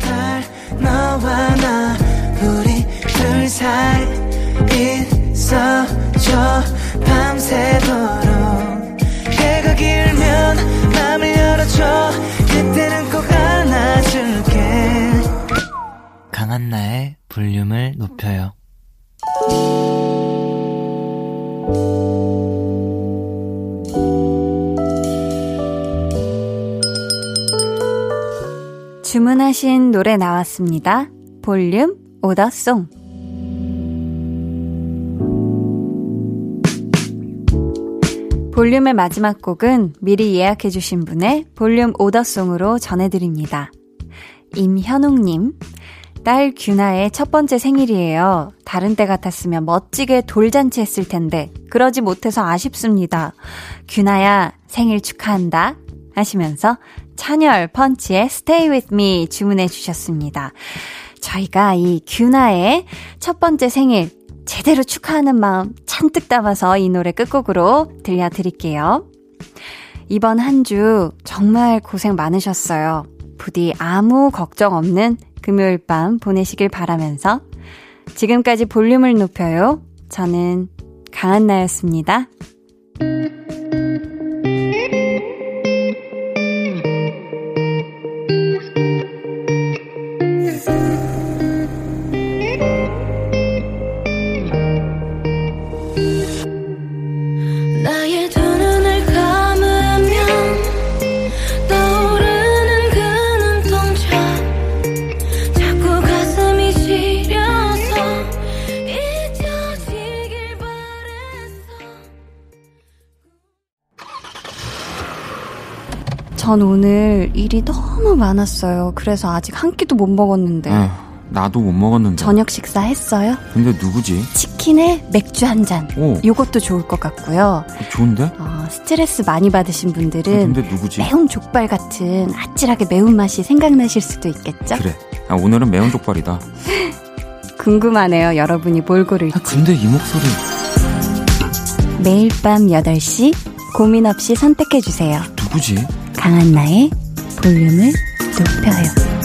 달 너와 나 우리 둘 사이 있어줘 밤새도록. 해가 길면 맘을 열어줘. 그때는 꼭 안아줄게. 강한나의 볼륨을 높여요. 주문하신 노래 나왔습니다. 볼륨 오더송. 볼륨의 마지막 곡은 미리 예약해주신 분의 볼륨 오더송으로 전해드립니다. 임현웅님, 딸 규나의 첫 번째 생일이에요. 다른 때 같았으면 멋지게 돌잔치 했을 텐데 그러지 못해서 아쉽습니다. 규나야, 생일 축하한다 하시면서 찬열 펀치의 Stay With Me 주문해 주셨습니다. 저희가 이 규나의 첫 번째 생일 제대로 축하하는 마음 잔뜩 담아서 이 노래 끝곡으로 들려드릴게요. 이번 한 주 정말 고생 많으셨어요. 부디 아무 걱정 없는 금요일 밤 보내시길 바라면서 지금까지 볼륨을 높여요. 저는 강한나였습니다. 전 오늘 일이 너무 많았어요. 그래서 아직 한 끼도 못 먹었는데. 에휴, 나도 못 먹었는데. 저녁 식사 했어요? 근데 누구지? 치킨에 맥주 한 잔. 오. 요것도 좋을 것 같고요. 좋은데? 어, 스트레스 많이 받으신 분들은 근데 누구지? 매운 족발 같은 아찔하게 매운맛이 생각나실 수도 있겠죠? 그래. 아, 오늘은 매운 족발이다. 궁금하네요. 여러분이 뭘 고를지. 아, 근데 이 목소리. 매일 밤 여덟 시 고민 없이 선택해주세요. 누구지? 강한나의 볼륨을 높여요.